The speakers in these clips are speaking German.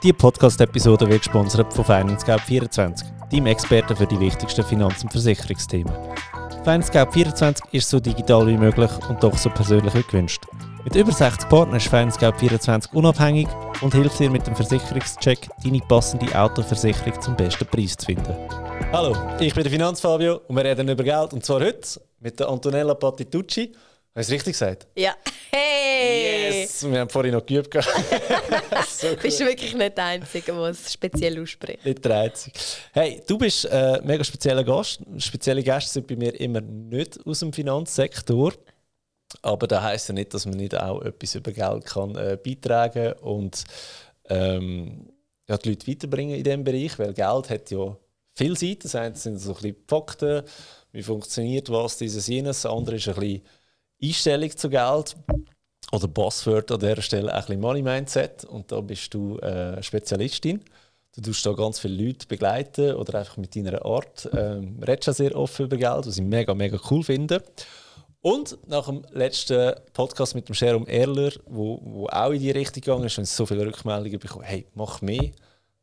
Diese Podcast-Episode wird gesponsert von Financescout24, deinem Experten für die wichtigsten Finanz- und Versicherungsthemen. Financescout24 ist so digital wie möglich und doch so persönlich wie gewünscht. Mit über 60 Partnern ist Financescout24 unabhängig und hilft dir mit dem Versicherungscheck, deine passende Autoversicherung zum besten Preis zu finden. Hallo, ich bin der FinanzFabio und wir reden über Geld, und zwar heute mit der Antonella Patitucci. Habe ich es richtig gesagt? Ja. Hey! Yes! Wir haben vorhin noch geübt. So cool. Bist du wirklich nicht der Einzige, der es speziell ausspricht? Nicht der Einzige. Hey, du bist ein mega spezieller Gast. Spezielle Gäste sind bei mir immer nicht aus dem Finanzsektor. Aber das heisst ja nicht, dass man nicht auch etwas über Geld kann beitragen und die Leute weiterbringen in diesem Bereich. Weil Geld hat ja viele Seiten. Das eine sind so ein bisschen Fakten, wie funktioniert was, dieses jenes. Das andere ist ein bisschen Einstellung zu Geld, oder Buzzword an dieser Stelle, ein bisschen Money Mindset, und da bist du Spezialistin. Du tust da ganz viele Leute begleiten oder einfach mit deiner Art. Redest auch sehr offen über Geld, was ich mega, mega cool finde. Und nach dem letzten Podcast mit dem Sharon Erler, wo auch in die Richtung gegangen ist, habe ich so viele Rückmeldungen bekommen, hey, mach mehr. Dann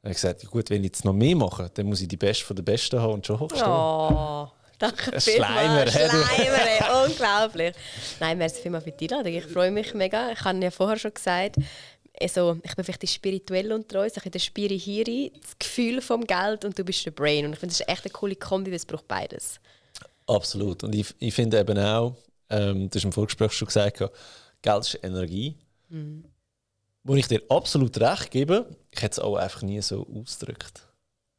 habe ich gesagt, ja gut, wenn ich jetzt noch mehr mache, dann muss ich die Beste von der Besten haben und schon hochstehen. Oh. Danke vielmals. Schleimer, unglaublich. Nein, merci vielmals für die Einladung. Ich freue mich mega. Ich habe ja vorher schon gesagt, also, ich bin vielleicht spirituell und treu, so der Spiri Hiri, das Gefühl vom Geld, und du bist der Brain. Und ich finde, das ist echt eine coole Kombi, weil es braucht beides. Absolut. Und ich finde eben auch, du hast im Vorgespräch schon gesagt, Geld ist Energie. Mhm. Wo ich dir absolut recht gebe, ich hätte es auch einfach nie so ausgedrückt.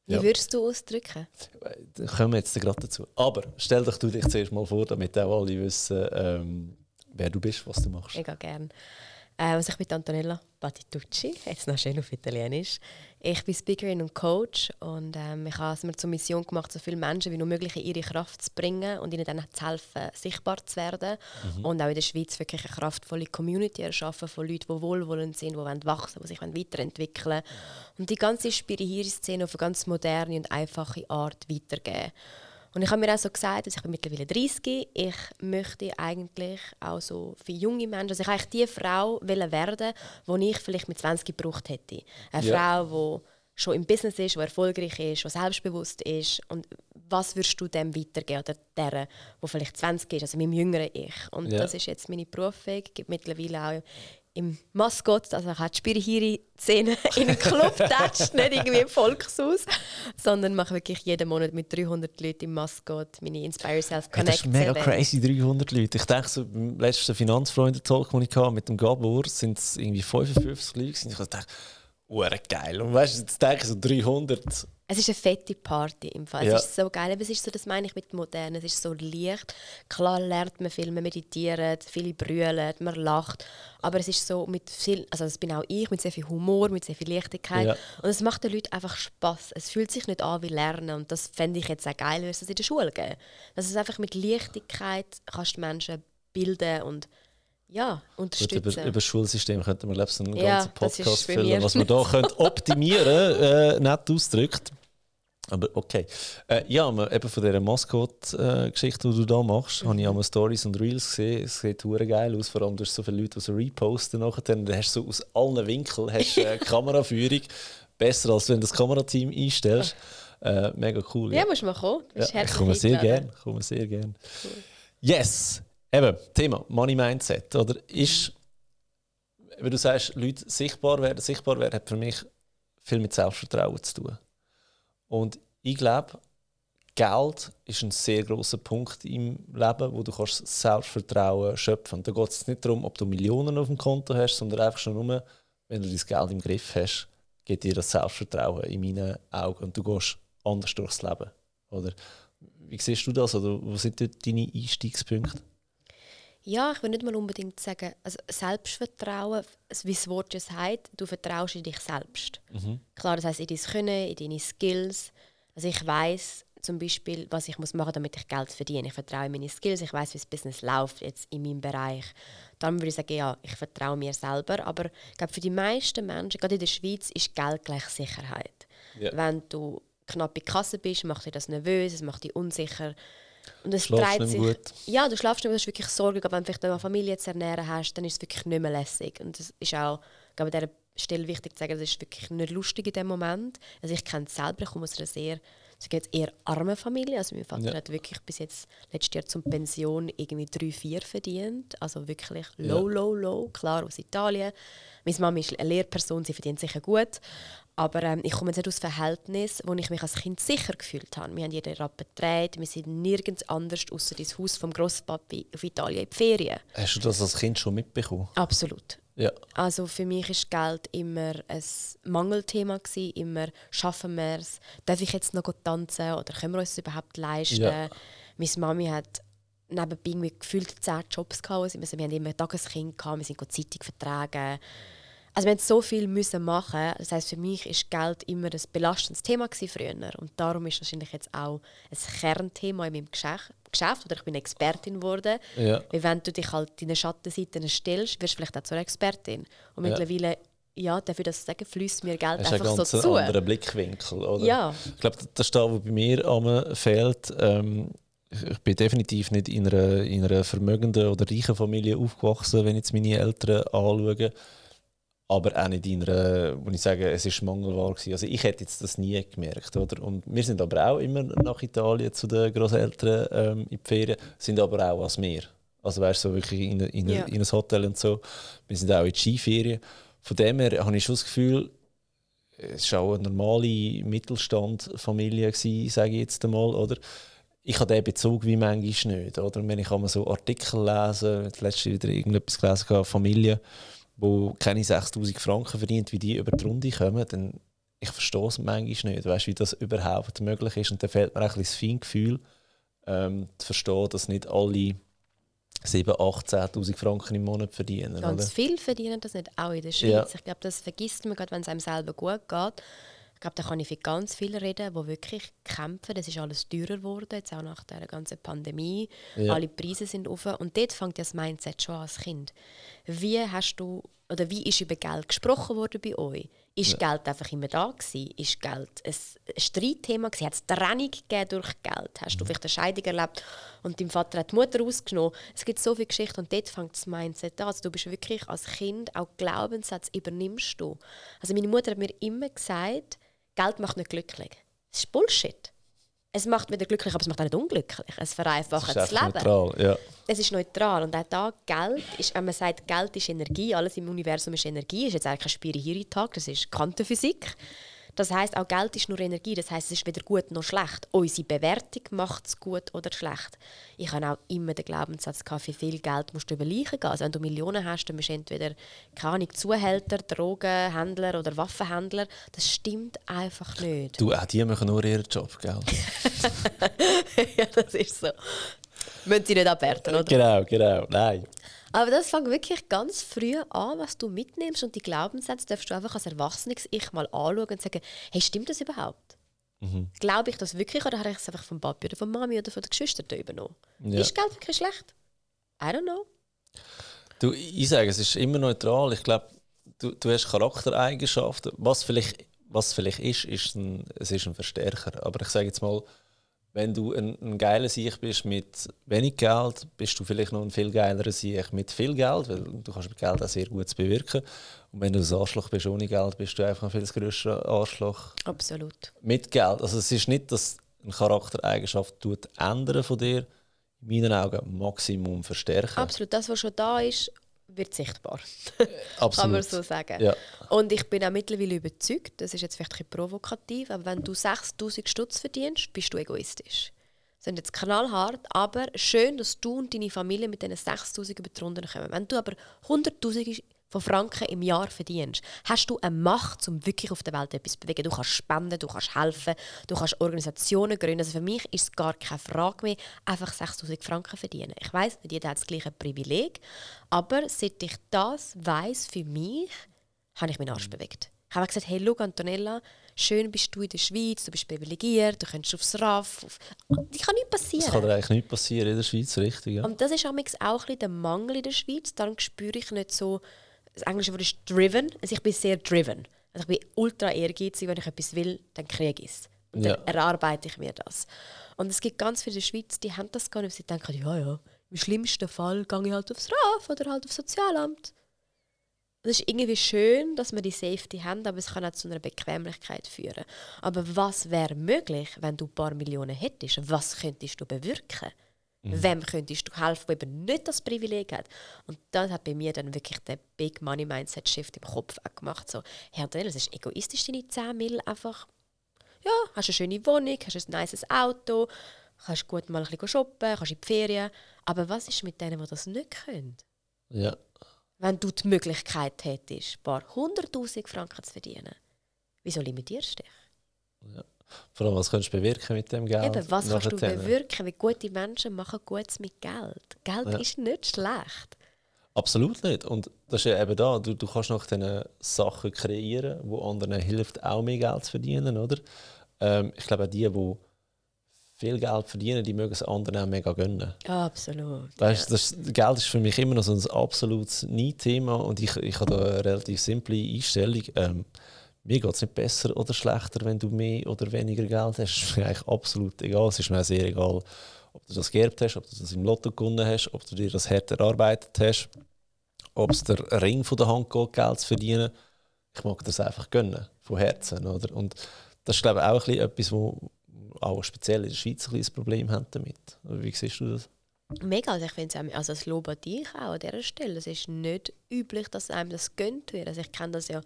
Ja. Wie würdest du ausdrücken? Da kommen wir jetzt gerade dazu. Aber stell dich du dich zuerst mal vor, damit auch alle wissen, wer du bist, was du machst. Mega gerne. Also ich bin Antonella Patitucci, jetzt noch schön auf Italienisch. Ich bin Speakerin und Coach, und ich habe es mir zur Mission gemacht, so viele Menschen wie nur möglich in ihre Kraft zu bringen und ihnen dann zu helfen, sichtbar zu werden. Mhm. Und auch in der Schweiz wirklich eine kraftvolle Community erschaffen von Leuten, die wohlwollend sind, die wachsen wollen, die sich weiterentwickeln wollen. Und die ganze Spiritualszene auf eine ganz moderne und einfache Art weitergeben. Und ich habe mir auch so gesagt, dass ich mittlerweile 30 bin. Ich möchte eigentlich auch so für junge Menschen, also ich eigentlich die Frau werden, die ich vielleicht mit 20 gebraucht hätte. Eine Frau, die schon im Business ist, die erfolgreich ist, die selbstbewusst ist. Und was würdest du dem weitergeben oder der, die vielleicht 20 ist, also meinem jüngeren Ich? Und das ist jetzt meine Berufung. Ich gebe mittlerweile auch im Maskott, also ich habe die Spirihiri-Szene in einem Club getatscht, nicht irgendwie im Volkshaus, sondern mache wirklich jeden Monat mit 300 Leuten im Maskott meine Inspire Yourself Connect. Hey, das ist mega crazy, 300 Leute. Ich denke, so beim letzten Finanzfreunde-Talk, den ich hatte, mit dem Gabor, sind es irgendwie 55 Leute. Ich dachte, uere geil. Und weißt du, jetzt denke ich so 300. Es ist eine fette Party im Fall. Es ist so geil. Aber es ist so, das meine ich mit Modern. Es ist so leicht. Klar lernt man viel, man meditiert, viele brüllen, man lacht. Aber es ist so mit viel, also das bin auch ich, mit sehr viel Humor, mit sehr viel Leichtigkeit. Ja. Und es macht den Leuten einfach Spass. Es fühlt sich nicht an wie Lernen. Und das fände ich jetzt auch geil, wenn es das in der Schule gäbe. Dass es einfach mit Leichtigkeit kannst Menschen bilden und unterstützen. Gut, über das Schulsystem könnten wir, glaube ich, einen ganzen Podcast füllen, was man da könnte optimieren nett ausdrückt. Aber okay. Eben von dieser Maskott-Geschichte, die du da machst, habe ich auch mal Stories und Reels gesehen. Es sieht verdammt geil aus, vor allem durch so viele Leute, die so reposten nachher. Dann hast du so aus allen Winkeln Kameraführung. Besser, als wenn du das Kamerateam einstellst. Mega cool. Ja, musst du mal kommen. Ich komme sehr gerne. Cool. Yes! Eben, Thema Money Mindset, oder? Ist, wenn du sagst, Leute sichtbar werden, hat für mich viel mit Selbstvertrauen zu tun. Und ich glaube, Geld ist ein sehr grosser Punkt im Leben, wo du kannst Selbstvertrauen schöpfen kannst. Da geht es nicht darum, ob du Millionen auf dem Konto hast, sondern einfach schon nur, wenn du dein Geld im Griff hast, geht dir das Selbstvertrauen in meinen Augen und du gehst anders durchs Leben. Oder? Wie siehst du das? Oder wo sind dort deine Einstiegspunkte? Ja, ich will nicht mal unbedingt sagen, also Selbstvertrauen, wie das Wort es heißt, du vertraust in dich selbst. Mhm. Klar, das heisst in dein Können, in deine Skills. Also ich weiss zum Beispiel, was ich machen muss, damit ich Geld verdiene. Ich vertraue in meine Skills, ich weiss, wie das Business läuft jetzt in meinem Bereich. Darum würde ich sagen, ja, ich vertraue mir selber. Aber ich glaube, für die meisten Menschen, gerade in der Schweiz, ist Geld gleich Sicherheit. Ja. Wenn du knapp in der Kasse bist, macht dich das nervös, es macht dich unsicher. Und es dreht sich. Gut. Ja, du schlafst nicht mehr, du hast wirklich Sorge. Aber wenn du vielleicht eine Familie zu ernähren hast, dann ist es wirklich nicht mehr lässig. Und das ist auch, glaube ich, in dieser Stelle wichtig zu sagen, das ist wirklich nicht lustig in dem Moment. Also ich kenne es selber, ich komme aus einer sehr, jetzt eher armen Familie. Also mein Vater hat wirklich bis jetzt letztes Jahr zur Pension irgendwie 3-4 verdient. Also wirklich low. Klar, aus Italien. Meine Mama ist eine Lehrperson, sie verdient sicher gut. Aber ich komme jetzt nicht aus Verhältnis, wo ich mich als Kind sicher gefühlt habe. Wir haben jeden Rappen gedreht, wir sind nirgends anders außer das Haus vom Grosspapi auf Italien in die Ferien. Hast du das als Kind schon mitbekommen? Absolut. Ja. Also für mich war Geld immer ein Mangelthema gewesen, immer «Schaffen wir es? Darf ich jetzt noch tanzen? Oder können wir uns das überhaupt leisten?» Meine Mami hat nebenbei gefühlt 10 Jobs gehabt. Also wir hatten immer ein Tageskind, wir sind Zeitung vertragen. Also wir mussten so viel machen. Das heisst, für mich war Geld immer ein belastendes Thema früher. Und darum ist wahrscheinlich jetzt auch ein Kernthema in meinem Geschäft. Oder ich bin Expertin geworden. Ja. Wenn du dich halt deine Schattenseiten stellst, wirst du vielleicht auch zu einer Expertin. Und mittlerweile, dafür das sagen, fließt mir Geld einfach so zu. Das ist ein ganz anderer Blickwinkel. Oder? Ja. Ich glaube, das ist das, was bei mir am fehlt. Ich bin definitiv nicht in einer vermögenden oder reichen Familie aufgewachsen, wenn ich jetzt meine Eltern anschaue. Aber auch nicht in einer, wo ich sage, es war Mangelware gewesen. Also ich hätte jetzt das nie gemerkt. Oder? Und wir sind aber auch immer nach Italien zu den Grosseltern in die Ferien, sind aber auch als Meer. Also weißt du, so wirklich in ein Hotel und so. Wir sind auch in die Skiferien. Von dem her habe ich schon das Gefühl, es war auch eine normale Mittelstandsfamilie, sage ich jetzt einmal, oder? Ich habe diesen Bezug wie manchmal nicht. Oder? Wenn ich einmal so Artikel lese, letztens wieder irgendetwas gelesen habe, Familie, die keine 6'000 Franken verdient, wie die über die Runde kommen, dann ich verstehe es manchmal nicht, weißt, wie das überhaupt möglich ist. Und da fehlt mir ein bisschen das Feingefühl, zu verstehen, dass nicht alle 7'000, 8'000, 10'000 Franken im Monat verdienen. Ganz oder? Viel verdienen das nicht, auch in der Schweiz. Ja. Ich glaube, das vergisst man gerade, wenn es einem selber gut geht. Ich glaube, da kann ich für ganz viele reden, die wirklich kämpfen. Das ist alles teurer geworden, jetzt auch nach der ganzen Pandemie. Ja. Alle Preise sind auf. Und dort fängt das Mindset schon an als Kind. Wie ist über Geld gesprochen worden bei euch? Ist Geld einfach immer da gewesen? Ist Geld ein Streitthema gewesen? Hat es Trennung gegeben durch Geld? Hast du vielleicht eine Scheidung erlebt und dein Vater hat die Mutter rausgenommen? Es gibt so viele Geschichten und dort fängt das Mindset an. Also du bist wirklich als Kind, auch Glaubenssätze übernimmst du. Also meine Mutter hat mir immer gesagt, Geld macht nicht glücklich. Das ist Bullshit. Es macht wieder glücklich, aber es macht auch nicht unglücklich. Es vereinfacht das Leben. Neutral, ja. Es ist neutral. Und auch da, Geld ist, wenn man sagt, Geld ist Energie, alles im Universum ist Energie, ist jetzt eigentlich ein Spiri-Hiri-Tag, das ist Quantenphysik. Das heisst, auch Geld ist nur Energie. Das heisst, es ist weder gut noch schlecht. Unsere Bewertung macht es gut oder schlecht. Ich habe auch immer den Glaubenssatz gehabt, für viel Geld musst du über Leichen gehen. Also wenn du Millionen hast, dann bist du entweder, keine Ahnung, Zuhälter, Drogenhändler oder Waffenhändler. Das stimmt einfach nicht. Du, auch die machen nur ihren Job, gell? Ja, das ist so. Müssen sie nicht abwerten, oder? Genau, nein. Aber das fängt wirklich ganz früh an, was du mitnimmst. Und die Glaubenssätze darfst du einfach als erwachsenes Ich mal anschauen und sagen, hey, stimmt das überhaupt? Glaube ich das wirklich oder habe ich es einfach vom Papi oder von Mami oder von den Geschwistern übernommen? Ja. Ist Geld wirklich schlecht? I don't know. Du, ich sage, es ist immer neutral. Ich glaube, du hast Charaktereigenschaften. Was vielleicht es ist ein Verstärker. Aber ich sage jetzt mal, wenn du ein geiler Sieg bist mit wenig Geld, bist du vielleicht noch ein viel geilerer Sieg mit viel Geld, weil du kannst mit Geld auch sehr gut bewirken. Und wenn du ein Arschloch bist ohne Geld, bist du einfach ein viel grösserer Arschloch. Absolut. Mit Geld. Also es ist nicht, dass eine Charaktereigenschaft ändern von dir, in meinen Augen Maximum verstärken. Absolut. Das, was schon da ist, wird sichtbar. Absolut. Kann man so sagen. Ja. Und ich bin auch mittlerweile überzeugt, das ist jetzt vielleicht ein bisschen provokativ, aber wenn du 6'000 Stutz verdienst, bist du egoistisch. Das sind jetzt knallhart, aber schön, dass du und deine Familie mit diesen 6'000 über die Runde kommen. Wenn du aber 100'000 von Franken im Jahr verdienst, hast du eine Macht, um wirklich auf der Welt etwas zu bewegen. Du kannst spenden, du kannst helfen, du kannst Organisationen gründen. Also für mich ist es gar keine Frage mehr, einfach 6'000 Franken verdienen. Ich weiss, nicht jeder hat das gleiche Privileg, aber seit ich das weiss für mich, habe ich meinen Arsch bewegt. Ich habe gesagt, hey, schau, Antonella, schön bist du in der Schweiz, du bist privilegiert, du kannst aufs RAF. Das kann nichts passieren. Das kann dir eigentlich nichts passieren in der Schweiz, richtig. Ja. Und das ist auch ein bisschen der Mangel in der Schweiz, darum spüre ich nicht so. Das englische Wort ist driven. Also ich bin sehr driven. Also ich bin ultra ehrgeizig. Wenn ich etwas will, dann kriege ich es. Und dann erarbeite ich mir das. Und es gibt ganz viele in der Schweiz, die haben das gar nicht. Sie denken, im schlimmsten Fall gehe ich halt aufs RAF oder halt aufs Sozialamt. Es ist irgendwie schön, dass wir die Safety haben, aber es kann auch zu einer Bequemlichkeit führen. Aber was wäre möglich, wenn du ein paar Millionen hättest? Was könntest du bewirken? Mhm. Wem könntest du helfen, der eben nicht das Privileg hat? Und das hat bei mir dann wirklich den Big Money Mindset Shift im Kopf auch gemacht. So, hey Antonella, es ist egoistisch, deine 10 Mill einfach. Ja, hast eine schöne Wohnung, hast ein nices Auto, kannst gut mal ein bisschen shoppen, kannst in die Ferien. Aber was ist mit denen, die das nicht können? Ja. Wenn du die Möglichkeit hättest, ein paar 100'000 Franken zu verdienen, wieso limitierst du dich? Ja. Vor allem, was kannst du bewirken mit dem Geld? Eben, was kannst du bewirken? Weil gute Menschen machen Gutes mit Geld. Geld ist nicht schlecht. Absolut nicht. Und das ist ja eben da. Du kannst nach diesen Sachen kreieren, die anderen hilft, auch mehr Geld zu verdienen. Oder? Ich glaube, auch die viel Geld verdienen, die mögen es anderen auch mega gönnen. Absolut. Weißt, das Geld ist für mich immer noch so ein absolutes Nie-Thema und ich habe da eine relativ simple Einstellung. Mir geht es nicht besser oder schlechter, wenn du mehr oder weniger Geld hast. Das ist mir eigentlich absolut egal. Es ist mir auch sehr egal, ob du das geerbt hast, ob du das im Lotto gewonnen hast, ob du dir das hart erarbeitet hast, ob es der Ring von der Hand geht, Geld zu verdienen. Ich mag das einfach gönnen, von Herzen. Oder? Und das ist, glaube ich, auch etwas, wo auch speziell in der Schweiz ein Problem haben damit. Wie siehst du das? Mega, also ich finde es auch, also das Lob an dich auch an dieser Stelle. Es ist nicht üblich, dass einem das gönnt wird. Also ich kenne das ja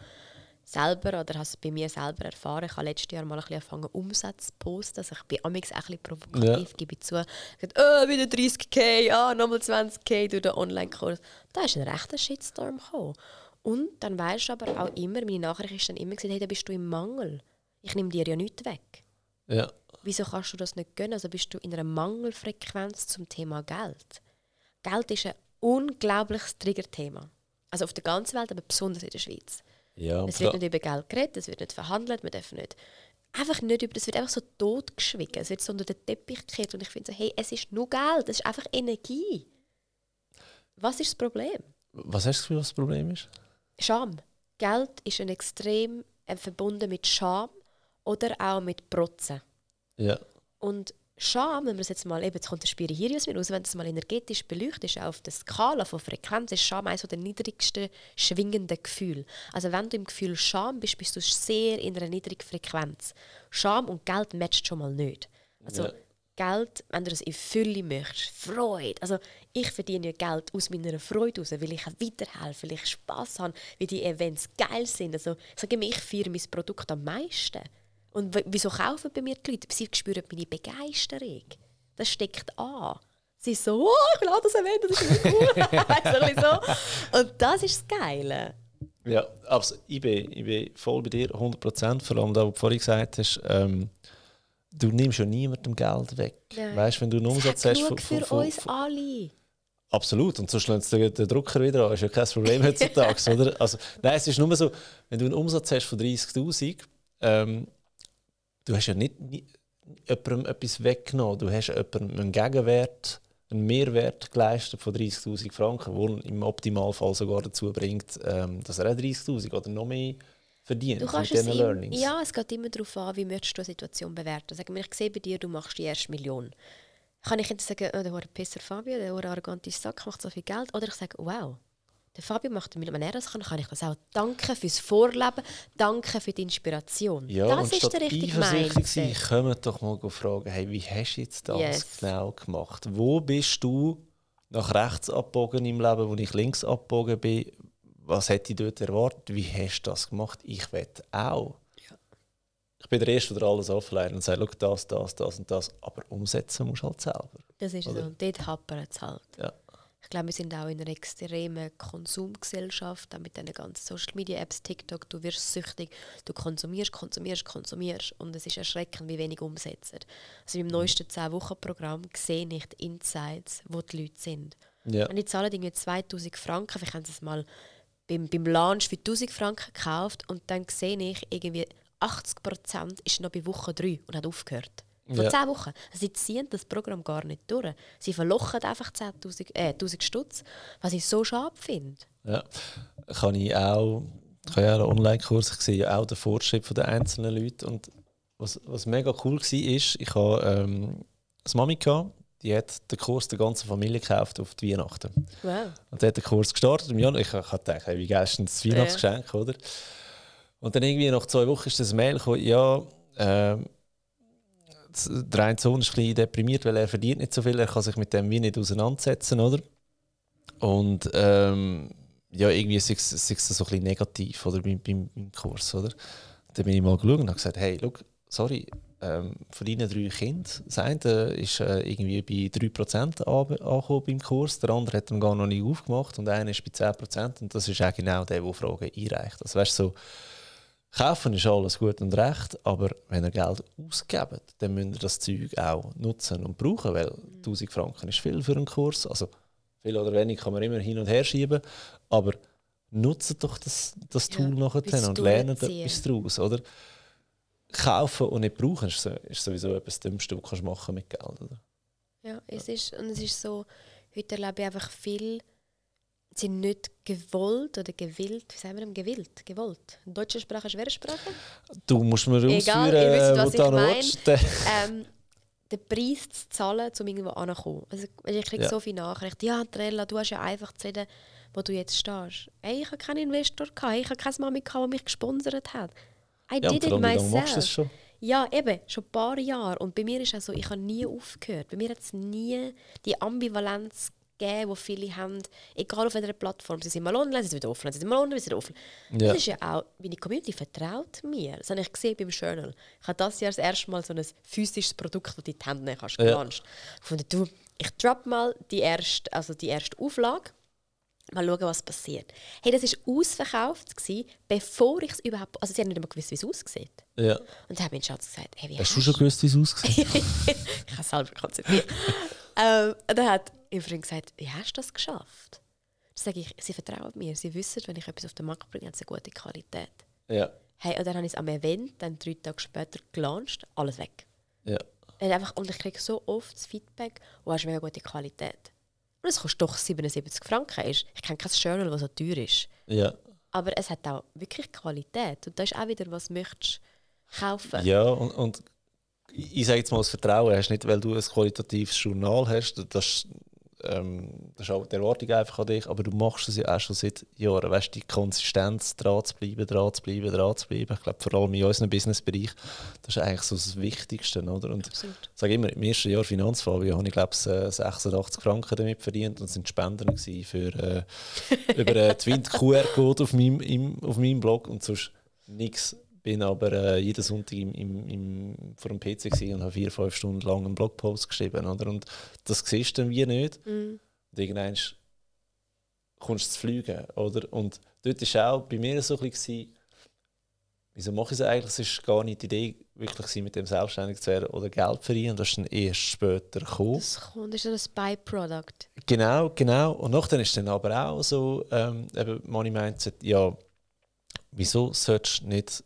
selber oder habe es bei mir selber erfahren. Ich habe letztes Jahr mal ein bisschen angefangen, Umsätze zu posten. Also ich bin amigs auch ein bisschen provokativ, gebe ich zu. Ich dachte, wieder 30'000, nochmal 20'000 durch den Online-Kurs. Da ist ein rechter Shitstorm gekommen. Und dann weisst du aber auch immer, meine Nachricht ist dann immer gesagt, hey, da bist du im Mangel. Ich nehme dir ja nichts weg. Ja. Wieso kannst du das nicht gönnen? Also bist du in einer Mangelfrequenz zum Thema Geld. Geld ist ein unglaubliches Triggerthema. Also auf der ganzen Welt, aber besonders in der Schweiz. Ja, es wird nicht über Geld geredet, es wird nicht verhandelt, man darf nicht. Einfach nicht über, es wird einfach so totgeschwiegen, es wird so unter den Teppich gekehrt und ich finde so, hey, es ist nur Geld, es ist einfach Energie. Was ist das Problem? Was hast du Gefühl, was das Problem ist? Scham. Geld ist ein extrem verbunden mit Scham oder auch mit Protzen. Ja. Und Scham, wenn man es jetzt mal, eben, jetzt kommt der Spirihius mit raus, wenn du es mal energetisch beleuchtest, auf der Skala von Frequenz ist Scham eines der niedrigsten schwingenden Gefühle. Also wenn du im Gefühl Scham bist, bist du sehr in einer niedrigen Frequenz. Scham und Geld matcht schon mal nicht. Also Geld, wenn du das in Fülle möchtest, Freude. Also ich verdiene ja Geld aus meiner Freude heraus, weil ich weiterhelfe, weil ich Spass habe, weil die Events geil sind. Also ich sage immer, ich feiere mein Produkt am meisten. Und wieso kaufen bei mir die Leute? Sie spüren meine Begeisterung. Das steckt an. Sie sind so, ich will auch das erwähnen, das ist nicht so. Und das ist das Geile. Ja, also ich bin voll bei dir, 100%. Vor allem da, was du vorhin gesagt hast, du nimmst ja niemandem Geld weg. Ja. Weißt, wenn du einen Umsatz hast für uns alle. Absolut, und so schlägt der Drucker wieder an. Ist ja kein Problem heutzutage. Oder? Also, nein, es ist nur so, wenn du einen Umsatz hast von 30'000, du hast ja nicht jemandem etwas weggenommen, du hast jemandem einen Gegenwert, einen Mehrwert geleistet von 30'000 Franken, der im Optimalfall sogar dazu bringt, dass er auch 30'000 oder noch mehr verdient mit diesen Learnings. Ja, es geht immer darauf an, wie möchtest du eine Situation bewerten. Sag mir, ich sehe bei dir, du machst die erste Million. Kann ich jetzt sagen, oh, der hohe Pisser Fabio, der hohe arrogante Sack macht so viel Geld? Oder ich sage, wow. Der Fabio macht damit, wenn er das kann, kann ich das auch. Danke fürs Vorleben, danke für die Inspiration. Ja, das ist der richtige Mindset. Kommen doch mal fragen, hey, wie hast du jetzt das genau gemacht? Wo bist du nach rechts abgebogen im Leben, wo ich links abgebogen bin? Was hätte ich dort erwartet? Wie hast du das gemacht? Ich will auch. Ja. Ich bin der Erste, der alles offline und sagt, das und das. Aber umsetzen musst du halt selber. Das ist oder? So. Und dort hapert es halt. Ja. Ich glaube, wir sind auch in einer extremen Konsumgesellschaft, auch mit diesen ganzen Social-Media-Apps, TikTok, du wirst süchtig, du konsumierst. Und es ist erschreckend, wie wenig umsetzen. Also im neuesten 10-Wochen-Programm sehe ich die Insights, wo die Leute sind. Ja. Und die zahlen irgendwie 2'000 Franken, vielleicht haben sie es mal beim Launch für 1'000 Franken gekauft und dann sehe ich, irgendwie 80% ist noch bei Woche 3 und hat aufgehört. Vor 10 Wochen. Sie ziehen das Programm gar nicht durch. Sie verlochen einfach 10'000 Stutz, was ich so schade finde. Ja, ich habe einen Online-Kurs gesehen, auch den Fortschritt der einzelnen Leute. Und was mega cool war, ist, ich hatte eine Mami, die hat den Kurs der ganzen Familie gekauft auf die Weihnachten. Wow. Und die hat den Kurs gestartet im Januar. Ich habe gedacht, hey, wie geil ist denn das Weihnachtsgeschenk, oder? Und dann irgendwie nach 2 Wochen ist das Mail gekommen, ja, der eine Sohn ist ein bisschen deprimiert, weil er verdient nicht so viel, er kann sich mit dem wie nicht auseinandersetzen, oder? Und ja, irgendwie sei es so ein bisschen negativ, oder, beim Kurs, oder? Dann bin ich mal geschaut und habe gesagt, hey, schau, sorry, von deinen 3 Kindern, das eine ist irgendwie bei 3% angekommen beim Kurs, der andere hat ihn gar noch nicht aufgemacht und einer ist bei 10% und das ist auch genau der Fragen einreicht. Also weißt du, so, kaufen ist alles gut und recht, aber wenn ihr Geld ausgebt, dann müsst ihr das Zeug auch nutzen und brauchen, weil 1000 Franken ist viel für einen Kurs, also viel oder wenig kann man immer hin und her schieben, aber nutzt doch das Tool nachher und lernt etwas daraus, oder? Kaufen und nicht brauchen ist sowieso etwas Dümmste, was du machen mit Geld, oder? Ja, es ist, und es ist so, heute erlebe ich einfach viel, sind nicht gewollt oder gewillt, wie sagen wir denn gewollt? In deutscher Sprache, schwere Sprache? Du musst mir ausführen, was du meinst. Den Preis zu zahlen, um irgendwo anzukommen. Also, ich kriege so viele Nachrichten. Ja, Antonella, du hast ja einfach zu reden, wo du jetzt stehst. Hey, ich habe keinen Investor gehabt, ich habe keine Mami gehabt, die mich gesponsert hat. I did it myself. Machst du das schon? Ja, eben, schon ein paar Jahre. Und bei mir ist es so, ich habe nie aufgehört. Bei mir hat es nie die Ambivalenz gegeben, die viele haben, egal auf welcher Plattform. Sie sind mal online, sie sind wieder offline, sie sind mal online, sie sind offline. Ja. Das ist ja auch, meine Community vertraut mir. Das habe ich gesehen beim Journal. Ich habe dieses Jahr das erste Mal so ein physisches Produkt, das du in die Hände nehmen kannst. Ja. Ich fand, du, ich droppe mal die erste Auflage. Mal schauen, was passiert. Hey, das war ausverkauft, bevor ich es überhaupt... Also sie haben nicht einmal gewusst, wie es aussieht. Ja. Und dann hat mein Schatz gesagt... Hey, hast du schon gewusst, wie es aussieht? Ich habe es selber konzentriert. Und dann hat mein Freund gesagt, wie hast du das geschafft? Dann sage ich, sie vertrauen mir. Sie wissen, wenn ich etwas auf den Markt bringe, hat es eine gute Qualität. Ja. Hey, und dann habe ich es am Event, dann 3 Tage später gelauncht, alles weg. Ja. Und ich kriege so oft das Feedback, du hast eine mega gute Qualität. Und es kostet doch 77 Franken. Ich kenne kein Journal, das so teuer ist. Ja. Aber es hat auch wirklich Qualität. Und da ist auch wieder, was möchtest du kaufen. Ja, und ich sage jetzt mal, das Vertrauen hast nicht, weil du ein qualitatives Journal hast. Das ist auch die Erwartung einfach an dich. Aber du machst es ja auch schon seit Jahren. Weißt du, die Konsistenz, dran zu bleiben. Ich glaube, vor allem in unserem Businessbereich, das ist eigentlich so das Wichtigste, oder? Und ich sage immer, im ersten Jahr FinanzFabio habe ich, glaube ich, 86 Franken damit verdient und sind Spender gewesen für über 20 QR-Code auf meinem Blog und sonst nichts. Bin aber jeden Sonntag vor dem PC gewesen und habe 4-5 Stunden lang einen Blogpost geschrieben. Oder? Und das siehst du dann wie nicht. Mm. Und irgendwann kommst du zu fliegen. Oder? Und dort war auch bei mir so ein bisschen, wieso mache ich es eigentlich? Es war gar nicht die Idee, wirklich mit dem selbstständig zu werden oder Geld verdienen. Das ist dann erst später gekommen. Das ist dann ein Byproduct. Genau. Und nachher ist dann aber auch so, eben Money Mindset, ja, wieso sollst du nicht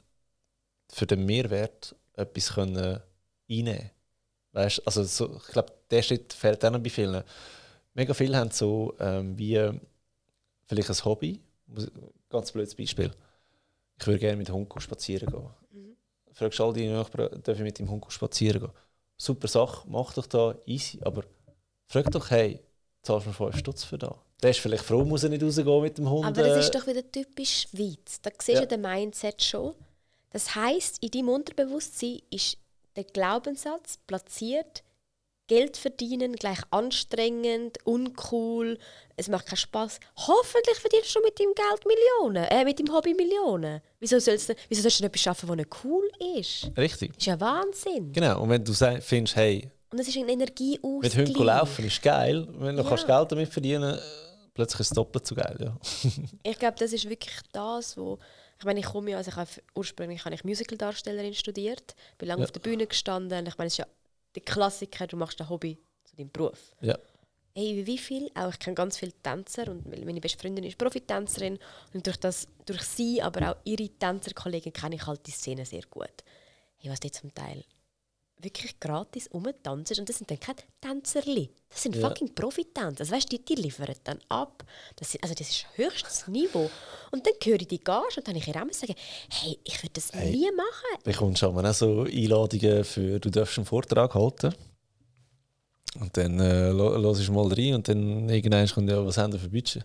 für den Mehrwert etwas können einnehmen können. Also so, ich glaube, der Schritt fehlt auch noch bei vielen. Mega viele haben so wie vielleicht ein Hobby. Ganz blödes Beispiel. Ich würde gerne mit dem Hund spazieren gehen. Mhm. Fragst all die Nachbarn, darf ich mit dem Hund spazieren gehen? Super Sache, mach doch da, easy. Aber frag doch, hey, zahlst du mir 5 Stutz für da? Der ist vielleicht froh, muss er nicht rausgehen mit dem Hund. Aber das ist doch wieder typisch Schweiz. Da siehst du den Mindset schon. Das heisst, in deinem Unterbewusstsein ist der Glaubenssatz platziert, Geld verdienen, gleich anstrengend, uncool, es macht keinen Spass. Hoffentlich verdienst du mit deinem Geld Millionen, mit deinem Hobby Millionen. Wieso sollst du etwas schaffen, was nicht cool ist? Richtig. Das ist ja Wahnsinn. Genau, und wenn du findest, hey, und es ist ein Energieausgleich. Mit Hunden laufen ist geil, wenn du kannst Geld damit verdienen, plötzlich ist es doppelt so geil. Ja. Ich glaube, das ist wirklich das, wo... Ich meine, ursprünglich habe ich Musical-Darstellerin studiert, bin lange auf der Bühne gestanden. Ich meine, es ist ja der Klassiker, du machst dein Hobby zu deinem Beruf. Ja. Hey, wie viel? Auch ich kenne ganz viele Tänzer und meine beste Freundin ist Profitänzerin und durch sie, aber auch ihre Tänzerkollegen kenne ich halt die Szene sehr gut. Hey, was die zum Teil wirklich gratis rumtanzt und das sind dann keine Tänzerli. Das sind fucking Profitänzer. Also weißt du, die liefern dann ab. Das ist höchstes Niveau. Und dann höre ich die Gage und dann ich ihr auch sagen, hey, ich würde das nie machen. Bekommst du auch so Einladungen für, du darfst einen Vortrag halten. Und dann hörst du mal rein und dann irgendwann kommt ja, was haben wir für Budget?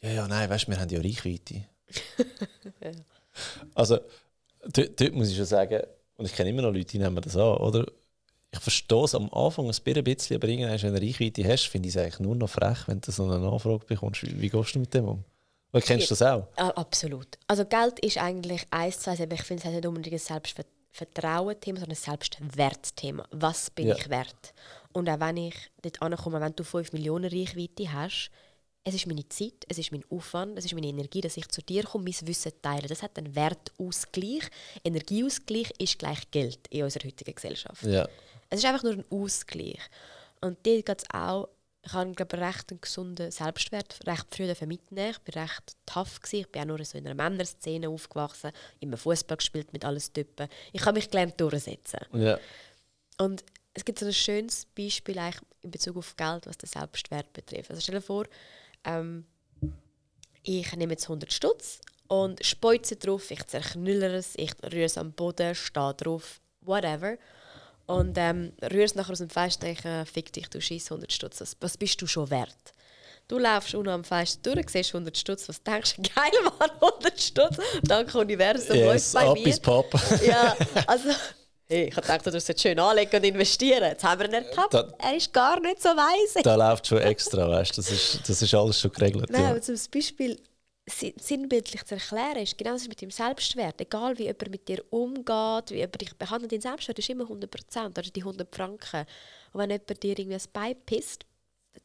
Ja, nein, weißt du, wir haben ja Reichweite. Ja. Also, dort muss ich schon sagen, und ich kenne immer noch Leute, die nehmen das an, oder? Ich verstehe es am Anfang ein bisschen, aber irgendwann, wenn du Reichweite hast, finde ich es eigentlich nur noch frech, wenn du so eine Anfrage bekommst. Wie gehst du mit dem um? Oder kennst du das auch? Ja, absolut. Also Geld ist eigentlich eins, zwei, ich finde es halt nicht unbedingt ein Selbstvertrauen-Thema, sondern ein Selbstwertthema. Was bin ich wert? Und auch wenn ich dort ankomme, wenn du 5 Millionen Reichweite hast, es ist meine Zeit, es ist mein Aufwand, es ist meine Energie, dass ich zu dir komme, mein Wissen teile. Das hat einen Wertausgleich. Energieausgleich ist gleich Geld in unserer heutigen Gesellschaft. Ja. Es ist einfach nur ein Ausgleich. Und dort geht es auch, ich habe, glaube ich, recht einen gesunden Selbstwert recht früh mitnehmen. Ich war recht tough. Ich bin auch nur so in einer Männerszene aufgewachsen, immer Fußball gespielt mit alles Typen. Ich habe mich gelernt durchsetzen. Ja. Und es gibt so ein schönes Beispiel eigentlich in Bezug auf Geld, was den Selbstwert betrifft. Also stell dir vor, ich nehme jetzt 100 Stutz und speuze drauf, ich zerknüllere es, ich rühre es am Boden, stehe drauf, whatever. Und rühre es nachher aus dem Fenster und denke, fick dich, du scheiss 100 Stutz, was bist du schon wert? Du läufst unten am Fenster durch, siehst 100 Stutz, was denkst du, geil war 100 Stutz, danke Universum, yes, läuft bei mir. Yes, ab ist Pop. Ja, also... Hey, ich dachte, du sollst schön anlegen und investieren. Jetzt haben wir ihn erkannt. Er ist gar nicht so weise. Da läuft schon extra, weißt du? Das ist alles schon geregelt. Nein, ja. Aber zum Beispiel sinnbildlich zu erklären ist genau das mit dem Selbstwert. Egal wie jemand mit dir umgeht, wie jemand dich behandelt, dein Selbstwert ist immer 100% oder die 100 Franken. Und wenn jemand dir irgendwie ein Bein pisst,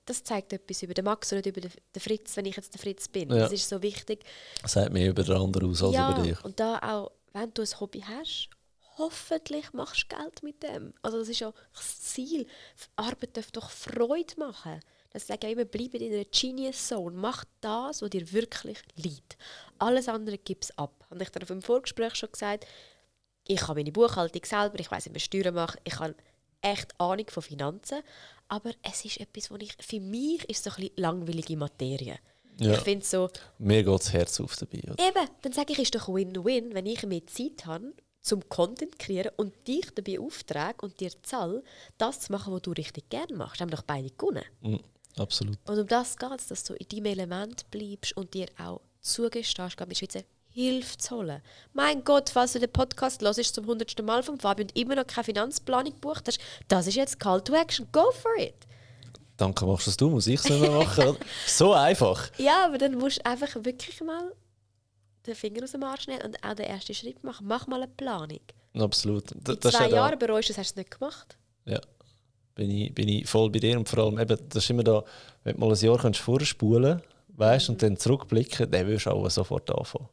das zeigt etwas über den Max und nicht über den Fritz, wenn ich jetzt der Fritz bin. Ja. Das ist so wichtig. Das sagt mehr über den anderen aus als über dich. Und da auch, wenn du ein Hobby hast, hoffentlich machst du Geld mit dem. Also das ist ja das Ziel. Arbeit darf doch Freude machen. Das sage ich immer, bleib in deiner Genius Zone. Mach das, was dir wirklich liegt. Alles andere gib es ab. Und ich habe im Vorgespräch schon gesagt, ich habe meine Buchhaltung selber, ich weiss, wie man Steuern macht, ich habe echt Ahnung von Finanzen, aber es ist etwas, für mich ist es so ein bisschen langweilige Materie. Ja. Ich finde so... Mir geht das Herz auf dabei. Oder? Eben, dann sage ich, ist doch Win-Win, wenn ich mehr Zeit habe, zum Content kreieren und dich dabei auftrage und dir zahl, das zu machen, was du richtig gerne machst. Haben wir doch beide gewonnen. Mm, absolut. Und um das geht es, dass du in deinem Element bleibst und dir auch zugestehst, mit Schweizer Hilfe zu holen. Mein Gott, falls du den Podcast hörst zum 100. Mal vom Fabi und immer noch keine Finanzplanung gebucht hast, das ist jetzt Call to Action. Go for it! Danke, machst du, muss ich es nicht mehr machen. So einfach. Ja, aber dann musst du einfach wirklich mal den Finger aus dem Arsch nehmen und auch den ersten Schritt machen. Mach mal eine Planung. Absolut. In 2 Jahren bereust du, das hast du nicht gemacht. Ja, bin ich voll bei dir. Und vor allem, eben, das ist immer da, wenn du mal ein Jahr vorspulen kannst und dann zurückblicken, dann wirst du auch sofort anfangen.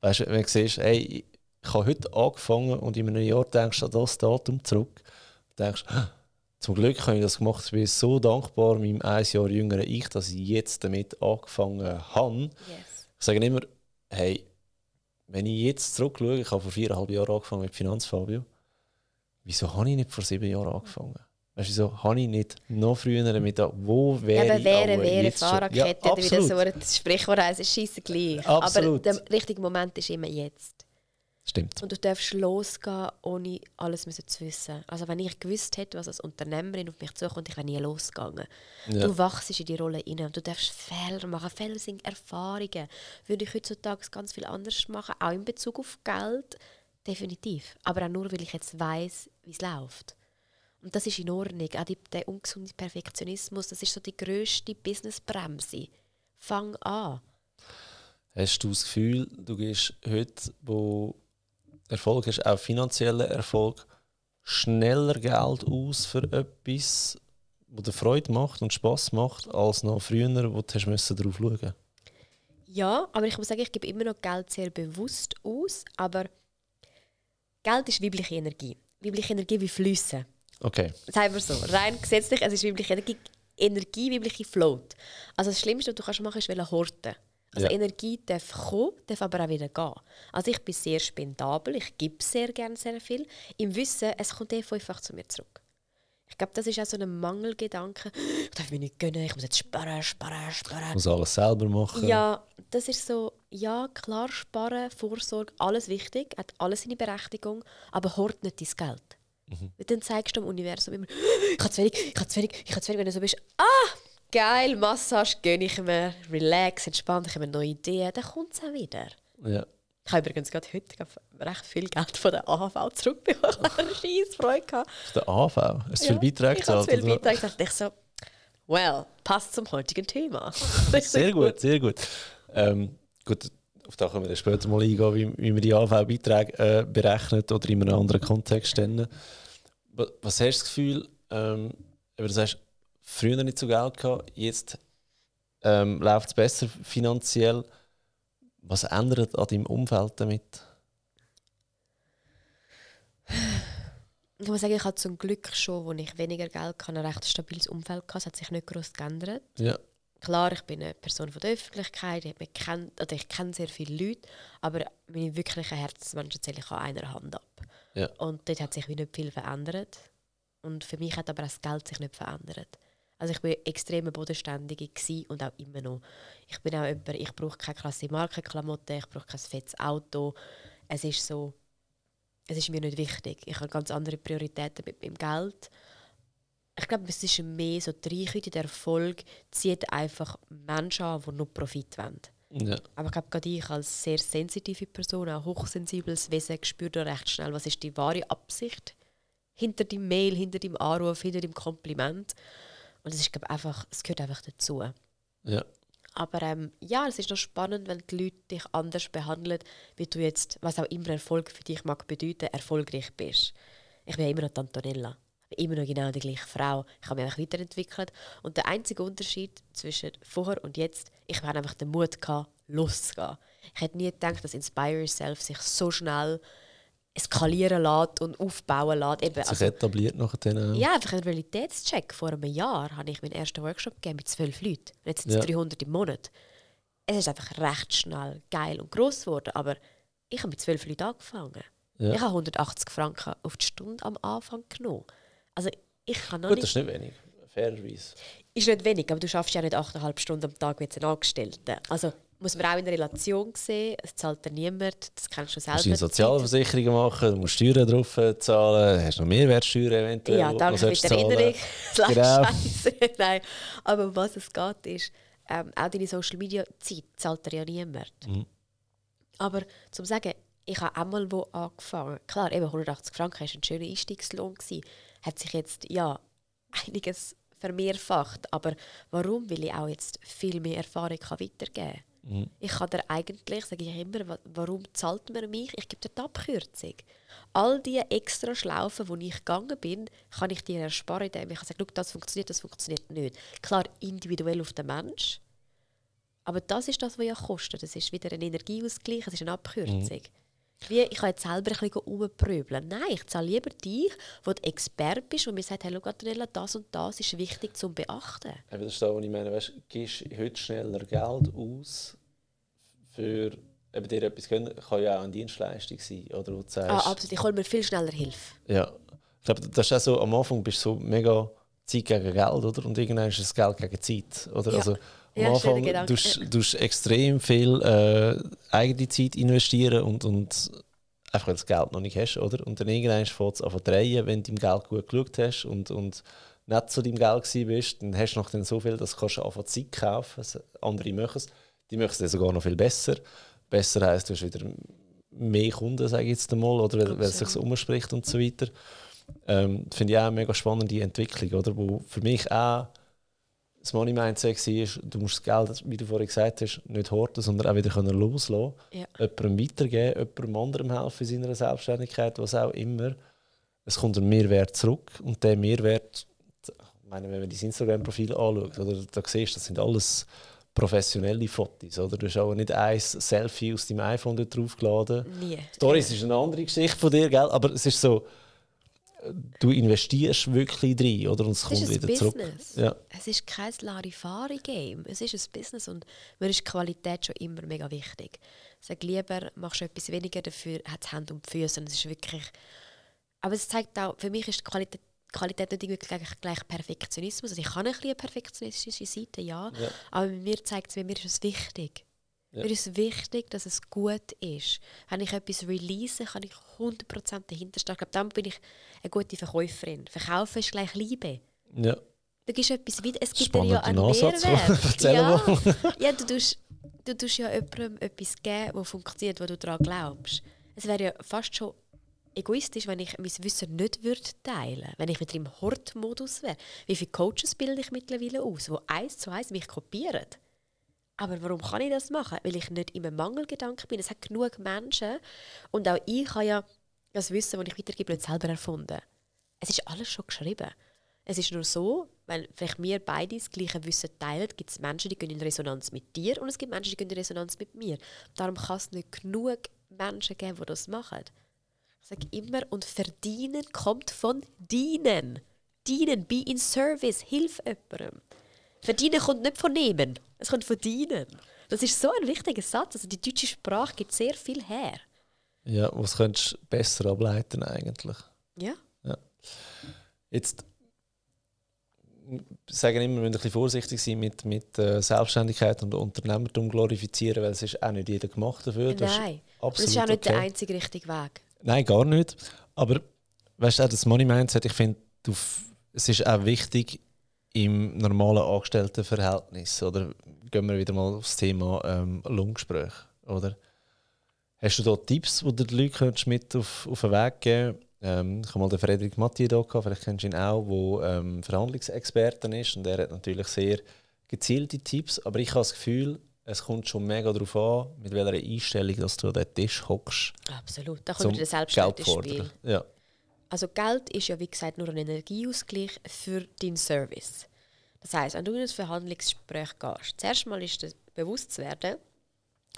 Weißt, wenn du siehst, hey, ich habe heute angefangen und in einem Jahr denkst du an das Datum zurück, denkst zum Glück habe ich das gemacht. Ich bin so dankbar meinem 1 Jahr jüngeren Ich, dass ich jetzt damit angefangen habe. Yes. Ich sage immer, hey, wenn ich jetzt zurückschaue, ich habe vor 4,5 Jahren angefangen mit FinanzFabio, wieso habe ich nicht vor 7 Jahren angefangen? Weißt du, wieso habe ich nicht noch früher mit da, wo wäre wäre Fahrradkette, wie das so ein Sprichwort heisst, ist scheisse gleich. Absolut. Aber der richtige Moment ist immer jetzt. Stimmt. Und du darfst losgehen, ohne alles zu wissen. Also wenn ich gewusst hätte, was als Unternehmerin auf mich zukommt, ich wäre nie losgegangen. Ja. Du wachst in die Rolle rein und du darfst Fehler machen. Fehler sind Erfahrungen. Würde ich heutzutage ganz viel anders machen, auch in Bezug auf Geld, definitiv. Aber auch nur, weil ich jetzt weiss, wie es läuft. Und das ist in Ordnung. Auch der ungesunde Perfektionismus, das ist so die grösste Businessbremse. Fang an. Hast du das Gefühl, du gehst heute, wo Erfolg hast, auch finanzieller Erfolg, schneller Geld aus für etwas, das dir Freude macht und Spass macht, als noch früher, wo du darauf schauen musst? Ja, aber ich muss sagen, ich gebe immer noch Geld sehr bewusst aus, aber Geld ist weibliche Energie. Weibliche Energie wie Flüsse. Okay. Sagen wir so, rein gesetzlich, es ist weibliche Energie weibliche Float. Also das Schlimmste, was du kannst machen, ist horten. Also ja. Energie darf kommen, darf aber auch wieder gehen. Also ich bin sehr spendabel, ich gebe sehr gerne sehr viel. Im Wissen, es kommt einfach zu mir zurück. Ich glaube, das ist auch so ein Mangelgedanke. Ich darf mir nicht gönnen, ich muss jetzt sparen. Ich muss alles selber machen. Ja, das ist so, ja klar, sparen, Vorsorge, alles wichtig, hat alles seine Berechtigung, aber hort nicht dein Geld. Weil dann zeigst du dem Universum immer, ich habe zu wenig, wenn du so bist. Ah, geil, Massage, gönne ich mir, relax, entspannt, ich habe mir neue Ideen, dann kommt es auch wieder. Ja. Ich habe übrigens gerade heute recht viel Geld von der AV zurückbekommen. Ich hatte scheisse Freude. Von der AV? Hast du viel Beitrag gezahlt? Ich habe viel Beitrag gezahlt. Ich so, well, passt zum heutigen Thema. Sehr gut, sehr gut. Gut, auf das können wir später mal eingehen, wie wir die AV-Beiträge berechnen oder in einem anderen Kontext stellen. Was hast du das Gefühl, du sagst, früher nicht so Geld gehabt, jetzt läuft es besser finanziell. Was ändert an deinem Umfeld damit? Ich muss sagen, ich hatte zum Glück schon, als ich weniger Geld hatte, ein recht stabiles Umfeld gehabt. Es hat sich nicht gross geändert. Ja. Klar, ich bin eine Person von der Öffentlichkeit, ich kenne sehr viele Leute, aber meine wirklichen Herzensmenschen zähle ich an einer Hand ab. Ja. Und dort hat sich nicht viel verändert. Und für mich hat aber auch das Geld sich nicht verändert. Also ich war extrem bodenständig und auch immer noch. Ich bin auch jemand, ich brauche keine krasse Markenklamotten, ich brauche kein fettes Auto. Es ist so, es ist mir nicht wichtig. Ich habe ganz andere Prioritäten mit meinem Geld. Ich glaube, es ist mehr so die Reichweite, der Erfolg zieht einfach Menschen an, die nur Profit wollen. Ja. Aber ich glaube, gerade ich als sehr sensitive Person, ein hochsensibles Wesen, spürt recht schnell, was ist die wahre Absicht hinter deinem Mail, hinter deinem Anruf, hinter deinem Kompliment. Und es gehört einfach dazu. Ja. Aber ja, es ist noch spannend, wenn die Leute dich anders behandeln, wie du jetzt, was auch immer Erfolg für dich mag bedeuten, erfolgreich bist. Ich bin ja immer noch die Antonella. Ich bin immer noch genau die gleiche Frau. Ich habe mich einfach weiterentwickelt. Und der einzige Unterschied zwischen vorher und jetzt, ich habe einfach den Mut gehabt, loszugehen. Ich hätte nie gedacht, dass Inspire Yourself sich so schnell skalieren lässt und aufbauen lässt. Eben, sich also, etabliert nach denen. Ja, einfach einen Realitätscheck. Vor einem Jahr habe ich meinen ersten Workshop gegeben mit 12 Leuten. Und jetzt sind es 300 im Monat. Es ist einfach recht schnell geil und gross geworden. Aber ich habe mit 12 Leuten angefangen. Ja. Ich habe 180 Franken auf die Stunde am Anfang genommen. Also ich kann noch gut, nicht, das ist nicht wenig, fairerweise. Ist nicht wenig, aber du schaffst ja nicht 8,5 Stunden am Tag mit einem Angestellten. Also muss man auch in Relation sehen, es zahlt dir niemand, das kennst du selber. Du musst Sozialversicherungen machen, du musst Steuern drauf zahlen, hast noch Mehrwertsteuer eventuell. Ja, danke für die Erinnerung. Das genau. Scheiße. Nein. Aber um was es geht ist, auch deine Social-Media-Zeit zahlt dir ja niemand. Mhm. Aber zum sagen, ich habe einmal wo angefangen. Klar, eben 180 Franken war ein schöner Einstiegslohn. Hat sich jetzt ja einiges vermehrfacht. Aber warum? Weil ich auch jetzt viel mehr Erfahrung weitergeben kann. Mhm. Ich kann dir eigentlich, sage ich immer, warum zahlt man mich? Ich gebe dir die Abkürzung. All die extra Schlaufen, wo ich gegangen bin, kann ich dir ersparen, indem ich sage, das funktioniert nicht. Klar, individuell auf den Mensch. Aber das ist das, was ja kostet. Es ist wieder ein Energieausgleich, es ist eine Abkürzung. Mhm. Wie, ich kann jetzt selber ein bisschen rumprübeln. Nein, ich zahle lieber dich, wo du Experte bist und mir sagt, hallo Antonella, das und das ist wichtig zu beachten. Das ist das, was ich meine. Weißt, gibst du heute schneller Geld aus für eben dir etwas können, kann ja auch eine Dienstleistung sein, oder wo du sagst, absolut, ich hole mir viel schneller Hilfe. Ja, ich glaube, das ist auch so, am Anfang bist du so mega Zeit gegen Geld, oder? Und irgendwann ist es Geld gegen Zeit, oder? Ja. Also, am Anfang tust du extrem viel eigene Zeit investieren und einfach, weil du das Geld noch nicht hast, oder? Und dann irgendwann fängt es an zu drehen, wenn du deinem Geld gut geschaut hast und nicht zu deinem Geld gewesen bist, dann hast du noch so viel, dass du anfangen Zeit kaufen kannst. Andere machen es. Die möchten es sogar noch viel besser. Besser heisst, du hast wieder mehr Kunden, sage ich jetzt einmal, oder weil es sich umspricht und so weiter. Finde ich auch eine mega spannende Entwicklung, oder? Wo für mich auch das Money Mindset war, du musst das Geld, wie du vorhin gesagt hast, nicht horten, sondern auch wieder loslassen können. Ja. Jemandem weitergeben, jemandem anderem helfen in seiner Selbstständigkeit, was auch immer. Es kommt ein Mehrwert zurück und der Mehrwert, ich meine, wenn man dein Instagram-Profil anschaut, oder, da siehst du, das sind alles professionelle Fotos, oder? Du hast auch nicht ein Selfie aus deinem iPhone dort draufgeladen. Nie. Stories ist eine andere Geschichte von dir, gell? Aber es ist so, du investierst wirklich drin, oder? Und es kommt wieder Business zurück. Ja. Es ist kein Larifari-Game, es ist ein Business und mir ist die Qualität schon immer mega wichtig. Sag lieber, machst du etwas weniger, dafür hat es Hand und die Füße. Und es ist wirklich, aber es zeigt auch, für mich ist die Qualität nicht irgendwie gleich Perfektionismus. Also ich kann ein bisschen eine perfektionistische Seite, ja. Aber mir zeigt es mir, ist es wichtig. Ja. Mir ist wichtig, dass es gut ist. Wenn ich etwas release, kann ich 100% dahinterstehen. Ich glaube, dann bin ich eine gute Verkäuferin. Verkaufen ist gleich Liebe. Ja. Du gibst etwas wieder. Es gibt ja einen Mehrwert. Erzähl mal. Ja, du tust ja jemandem etwas geben, das funktioniert, wo du daran glaubst. Es wäre ja fast schon egoistisch, wenn ich mein Wissen nicht teilen würde, wenn ich wieder im Hortmodus wäre. Wie viele Coaches bilde ich mittlerweile aus, die mich 1:1 kopieren? Aber warum kann ich das machen? Weil ich nicht im Mangelgedanken bin. Es hat genug Menschen. Und auch ich habe ja das Wissen, das ich weitergebe, nicht selber erfunden. Es ist alles schon geschrieben. Es ist nur so, wenn vielleicht wir beide das gleiche Wissen teilen, gibt es Menschen, die gehen in Resonanz mit dir und es gibt Menschen, die gehen in Resonanz mit mir. Darum kann es nicht genug Menschen geben, die das machen. Ich sage immer, und verdienen kommt von dienen. Dienen, be in service, hilf jemandem. Verdienen kommt nicht von nehmen, es kommt von dienen. Das ist so ein wichtiger Satz. Also die deutsche Sprache gibt sehr viel her. Ja, was könntest du besser ableiten eigentlich? Ja. Jetzt sagen immer, wir müssen ein bisschen vorsichtig sein mit Selbstständigkeit und Unternehmertum glorifizieren, weil es ist auch nicht jeder gemacht dafür. Nein, das ist auch nicht okay. Der einzige richtige Weg. Nein, gar nicht. Aber weißt du auch, das Money Mindset, ich finde, es ist auch wichtig im normalen Angestelltenverhältnis. Oder gehen wir wieder mal auf das Thema Lohngespräch. Oder? Hast du da Tipps, die du den Leuten mit auf den Weg geben könntest? Ich habe mal den Frederik Mathieu hier gehabt, vielleicht kennst du ihn auch, der Verhandlungsexperte ist. Und er hat natürlich sehr gezielte Tipps. Aber ich habe das Gefühl, es kommt schon mega darauf an, mit welcher Einstellung dass du an den Tisch hockst. Absolut, da kommt wieder Selbstwert ins Spiel. Ja. Also Geld ist ja, wie gesagt, nur ein Energieausgleich für deinen Service. Das heisst, wenn du in ein Verhandlungsgespräch gehst, zuerst mal ist dir bewusst zu werden,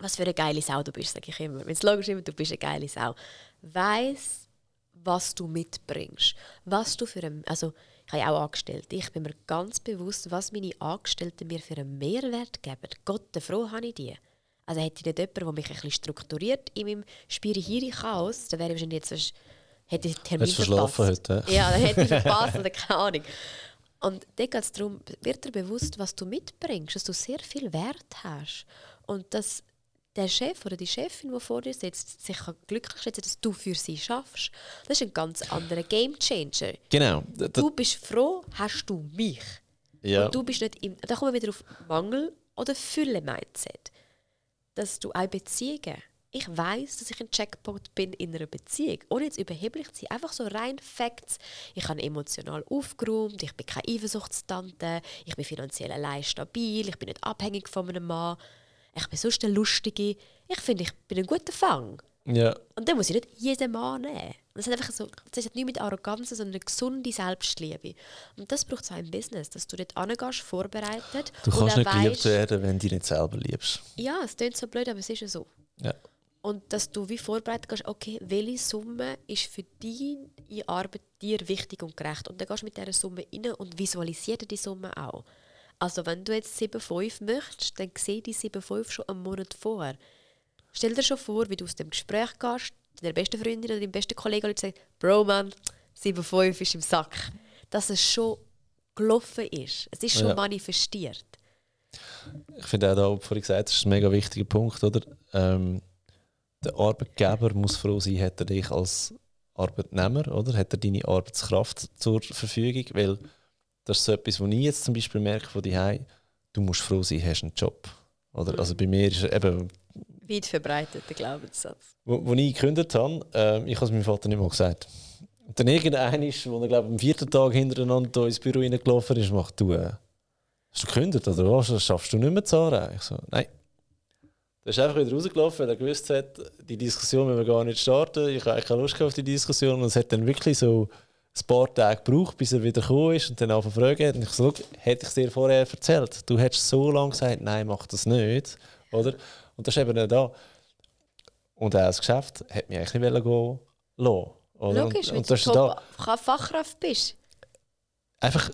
was für eine geile Sau du bist, sage ich immer. Wenn es logisch ist, du bist eine geile Sau. Weiss, was du mitbringst, was du für einen, also ich habe ja auch Angestellte, ich bin mir ganz bewusst, was meine Angestellten mir für einen Mehrwert geben. Gott, der froh habe ich die. Also hätte ich nicht jemanden, der mich ein bisschen strukturiert in meinem Spirihiri-Chaos, dann wäre ich wahrscheinlich jetzt, hätte ich den Termin verschlafen heute. Ja, dann hätte ich verpasst oder keine Ahnung. Und dann geht es darum, wird dir bewusst, was du mitbringst, dass du sehr viel Wert hast und dass der Chef oder die Chefin, die vor dir sitzt, sich glücklich schätzen, dass du für sie schaffst. Das ist ein ganz anderer Gamechanger. Genau. Du bist froh, hast du mich. Ja. Und du bist nicht im. Da kommen wir wieder auf Mangel- oder Fülle-Mindset. Dass du auch Beziehungen. Ich weiss, dass ich ein Jackpot bin in einer Beziehung. Ohne jetzt überheblich zu sein. Einfach so rein Facts. Ich habe emotional aufgeräumt, ich bin keine Eifersuchtstante, ich bin finanziell allein stabil, ich bin nicht abhängig von einem Mann. Ich bin sonst eine Lustige. Ich finde, ich bin ein guter Fang. Ja. Und dann muss ich nicht jeden Mann nehmen. Das hat einfach so, das hat nichts mit Arroganz, sondern eine gesunde Selbstliebe. Und das braucht es auch im Business, dass du dort hingehst, vorbereitet. Du kannst nicht geliebt werden, wenn du dich nicht selber liebst. Ja, es klingt so blöd, aber es ist ja so. Ja. Und dass du wie vorbereitet gehst, okay, welche Summe ist für deine Arbeit dir wichtig und gerecht. Und dann gehst du mit dieser Summe rein und visualisierst die Summe auch. Also wenn du jetzt 7,5 möchtest, dann sehe die 7,5 schon einen Monat vor. Stell dir schon vor, wie du aus dem Gespräch gehst, deiner besten Freundin oder deinem besten Kollegen und sagst, Bro, Mann, 7,5 ist im Sack. Dass es schon gelaufen ist. Es ist schon manifestiert. Ich finde auch da, was vorhin gesagt hast, ist ein mega wichtiger Punkt, oder? Der Arbeitgeber muss froh sein, hat er dich als Arbeitnehmer, oder? Hat er deine Arbeitskraft zur Verfügung, weil das ist so etwas, was ich jetzt zum Beispiel merke von daheim, du musst froh sein, hast einen Job. Oder? Also bei mir ist eben weit verbreitet, der Glaubenssatz. Als ich gekündigt habe, ich habe es meinem Vater nicht mal gesagt. Und dann irgendeiner, als er glaube am 4. Tag hintereinander ins Büro reingelaufen ist, macht du, hast du gekündigt oder was? Schaffst du nicht mehr zu zahlen? Ich so, nein. Er ist einfach wieder rausgelaufen, weil er gewusst hat, die Diskussion müssen wir gar nicht starten, ich habe keine Lust auf die Diskussion. Und es hat dann wirklich so ein paar Tage gebraucht, bis er wieder gekommen ist und dann anfangen zu fragen. Und ich so, hätte ich es dir vorher erzählt? Du hättest so lange gesagt, nein, mach das nicht. Oder? Und das ist eben da. Und auch das Geschäft hat mich eigentlich nicht gehen lassen. Oder? Logisch, und wenn du da Fachkraft bist. Einfach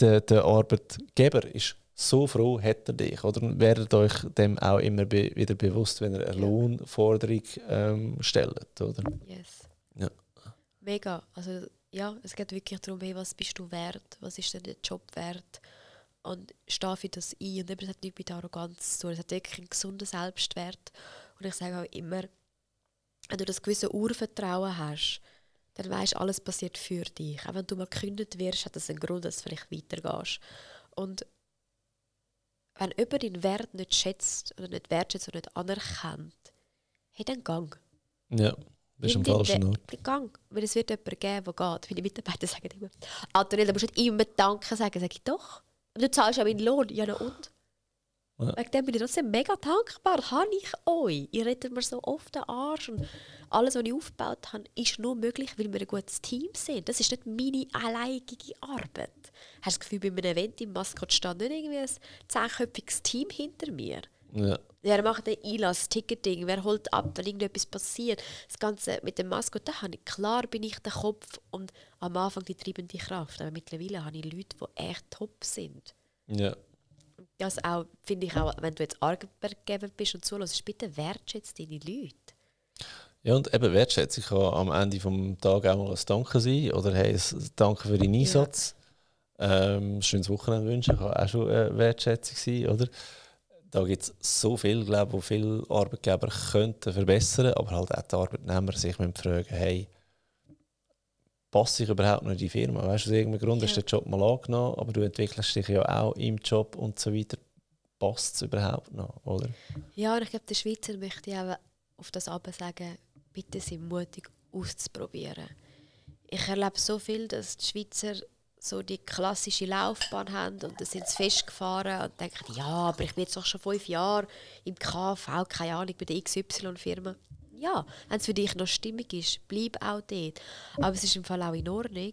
der Arbeitgeber ist so froh, hat er dich. Oder? Und werdet euch dem auch immer wieder bewusst, wenn ihr eine Lohnforderung stellt. Oder? Yes. Ja. Mega. Also, ja, es geht wirklich darum, hey, was bist du wert, was ist denn der Job wert und stehe für das ein. Und eben, das hat nichts mit Arroganz zu tun. Es hat wirklich einen gesunden Selbstwert. Und ich sage auch immer, wenn du das gewisse Urvertrauen hast, dann weisst du, alles passiert für dich. Auch wenn du mal gekündigt wirst, hat das einen Grund, dass du vielleicht weitergehst. Und wenn jemand deinen Wert nicht schätzt oder nicht wertschätzt oder nicht anerkennt, hey, dann gang. Ja, bist am falschen Ort. Dann gang, weil es wird jemanden geben, der geht. Meine Mitarbeiter sagen immer, Antonella, musst du nicht immer Danke sagen. Sag ich, doch. Aber du zahlst ja meinen Lohn. Ja, na und? Ja. Wegen dem bin ich trotzdem mega dankbar. Habe ich euch. Ihr rettet mir so oft den Arsch. Und alles, was ich aufgebaut habe, ist nur möglich, weil wir ein gutes Team sind. Das ist nicht meine alleinige Arbeit. Hast du das Gefühl, bei einem Event im Maskott stand nicht irgendwie ein 10-köpfiges Team hinter mir? Ja. Wer macht den Einlass, Ticketing, wer holt ab, wenn irgendetwas passiert? Das Ganze mit dem Maskott, da habe ich, klar bin ich der Kopf und am Anfang die treibende Kraft. Aber mittlerweile habe ich Leute, die echt top sind. Ja. Das auch, finde ich auch, wenn du jetzt Arbeitgeber bist und zuhörst, bitte wertschätze deine Leute. Ja, und eben Wertschätzung kann am Ende des Tages auch mal ein Danke sein oder hey, ein Danke für deinen Einsatz. Ja. Schönes Wochenende wünschen kann auch schon Wertschätzung sein, oder? Da gibt es so viel, glaube ich, wo viele Arbeitgeber könnten verbessern, aber halt auch die Arbeitnehmer sich fragen, hey, passe ich überhaupt noch in die Firma? Weißt du, aus irgendeinem Grund hast du den Job mal angenommen, aber du entwickelst dich ja auch im Job und so weiter. Passt es überhaupt noch, oder? Ja, und ich glaube, der Schweizer möchte auch auf das aber sagen, bitte sei mutig auszuprobieren. Ich erlebe so viel, dass die Schweizer so die klassische Laufbahn haben und dann sind sie festgefahren und denken, ja, aber ich bin jetzt doch schon 5 Jahre im KV, keine Ahnung, bei der XY-Firma. Ja, wenn es für dich noch stimmig ist, bleib auch dort. Aber es ist im Fall auch in Ordnung,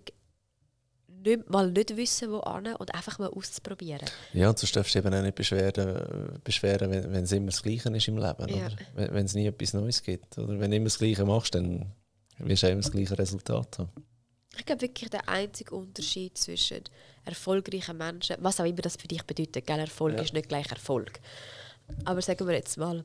mal nicht wissen, wo hin und einfach mal auszuprobieren. Ja, und sonst darfst du eben auch nicht beschweren, wenn es immer das Gleiche ist im Leben. Ja. Oder? Wenn es nie etwas Neues gibt. Oder wenn du immer das Gleiche machst, dann wirst du auch immer das gleiche Resultat haben. Ich glaube wirklich, der einzige Unterschied zwischen erfolgreichen Menschen, was auch immer das für dich bedeutet, gell? Erfolg ist nicht gleich Erfolg. Aber sagen wir jetzt mal,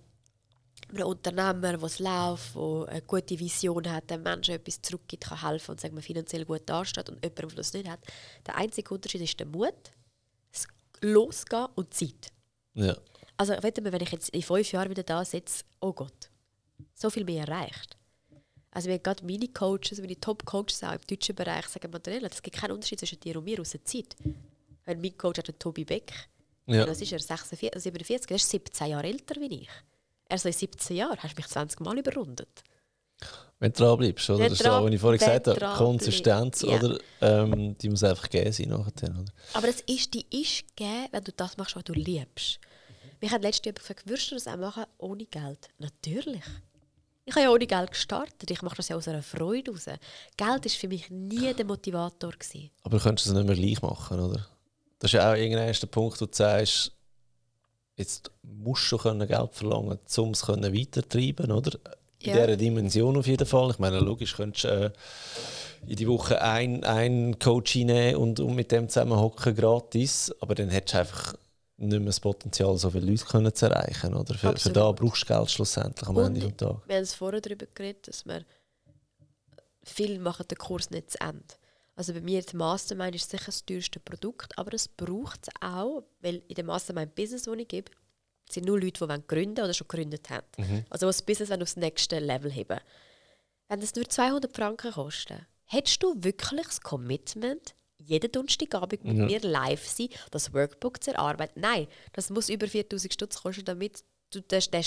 ein Unternehmer, der es läuft, der eine gute Vision hat, den Menschen etwas zurückgibt, kann helfen und sagen wir, finanziell gut dasteht und jemand, der das nicht hat. Der einzige Unterschied ist der Mut, das Losgehen und die Zeit. Ja. Also wenn ich jetzt in 5 Jahren wieder da sitze, oh Gott, so viel mehr erreicht. Also wir haben gerade meine Coaches, meine Top-Coaches auch im deutschen Bereich sagen, Antonella, es gibt keinen Unterschied zwischen dir und mir aus der Zeit. Wenn mein Coach hat Tobi Beck, das ist er 46, 47, der ist 17 Jahre älter als ich. Also in 17 Jahren hast du mich 20 Mal überrundet. Wenn du dran bleibst, oder? Das ist das, was ich vorhin gesagt habe. Konsistenz, oder? Die muss einfach gegeben sein nachher, oder? Aber die ist gegeben, wenn du das machst, was du liebst. Mich hat letztens jemand gefragt, würdest du das auch machen ohne Geld? Natürlich. Ich habe ja ohne Geld gestartet. Ich mache das ja aus einer Freude raus. Geld war für mich nie der Motivator gewesen. Aber du könntest es nicht mehr gleich machen, oder? Das ist ja auch irgendein der Punkt, wo du sagst, jetzt musst du Geld verlangen, um es weiterzutreiben, oder? In dieser Dimension auf jeden Fall. Ich meine, logisch könntest du in die Woche einen Coach nehmen und mit dem zusammenhocken gratis, aber dann hättest du einfach nicht mehr das Potenzial, so viele Leute können zu erreichen, oder? Für da brauchst du Geld schlussendlich am Ende des Tages. Wir haben es vorher darüber geredet, dass wir viele machen den Kurs nicht zu Ende. Also bei mir, die Mastermind ist sicher das teuerste Produkt, aber es braucht es auch, weil in dem Mastermind-Business, das ich gebe, sind nur Leute, die gründen oder schon gegründet haben. Mhm. Also das Business aufs nächste Level heben. Wenn das nur 200 Franken kostet, hättest du wirklich das Commitment, jeden Donnerstagabend mit mir live sein, das Workbook zu erarbeiten? Nein, das muss über 4'000 Stutz kosten, damit du den Schmerz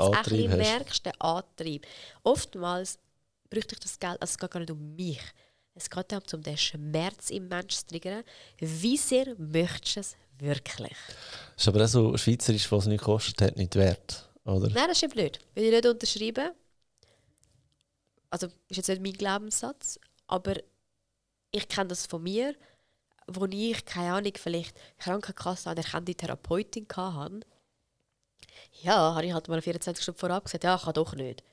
ein bisschen merkst, den Antrieb. Oftmals bräuchte ich das Geld, also es geht gar nicht um mich. Es geht darum, um den Schmerz im Menschen zu triggern. Wie sehr möchtest du es wirklich? Das ist aber auch so schweizerisch, was es nicht kostet, hat nicht wert, oder? Nein, das stimmt nicht. Will ich nicht unterschreiben. Also, ist jetzt nicht mein Glaubenssatz, aber ich kenne das von mir, wo ich, keine Ahnung, vielleicht Krankenkasse anerkannte Therapeutin hatte. Ja, habe ich halt mal 24 Stunden vorab gesagt, ja, ich kann doch nicht.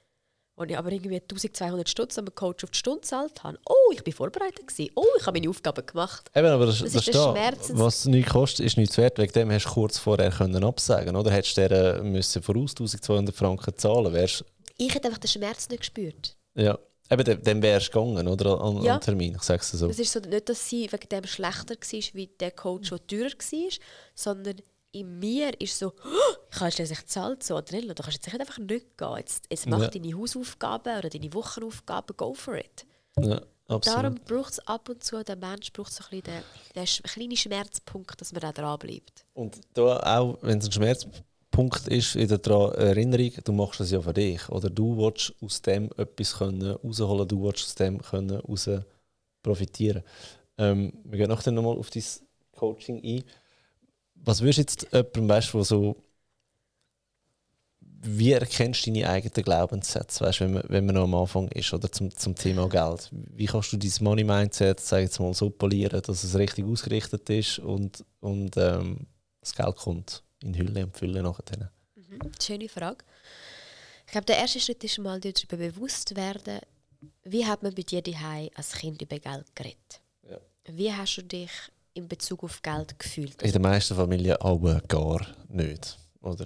Und ich aber irgendwie 1200 Stutz an einem Coach auf die Stunde gezahlt habe. Oh, ich war vorbereitet gewesen. Oh, ich habe meine Aufgaben gemacht. Eben, aber das ist der Schmerz. Was nichts kostet, ist nichts wert. Wegen dem hast du kurz vorher können absagen oder hättest du voraus 1200 Franken zahlen müssen. Ich hätte einfach den Schmerz nicht gespürt. Ja. Eben, dann wärst du gegangen, oder? An ja. Termin, ich sage es so. Es ist so, nicht, dass sie wegen dem schlechter war, wie der Coach, der teurer war, sondern in mir ist so, ich habe jetzt nicht zahlt, so, oder nicht? Du kannst jetzt einfach nicht gehen. Jetzt mach deine Hausaufgaben oder deine Wochenaufgaben, go for it. Ja, absolut. Darum braucht es ab und zu, der Mensch braucht so ein bisschen den kleinen Schmerzpunkt, dass man da dranbleibt. Und da auch, wenn es ein Schmerzpunkt ist in der Erinnerung, du machst es ja für dich. Oder du willst aus dem etwas rausholen, du willst aus dem raus profitieren. Wir gehen nachher nochmal auf dein Coaching ein. Was würdest du jetzt jemandem, weißt, wo so, wie erkennst du deine eigenen Glaubenssätze, weißt, wenn man noch am Anfang ist, oder zum Thema Geld? Wie kannst du dein Money Mindset, sag jetzt mal, so polieren, dass es richtig ausgerichtet ist und das Geld kommt in Hülle und Fülle nachher? Schöne Frage. Ich glaube, der erste Schritt ist mal, darüber bewusst werden, wie hat man bei dir daheim als Kind über Geld geredet? Ja. Wie hast du dich in Bezug auf Geld gefühlt? In den meisten Familien aber gar nicht, oder?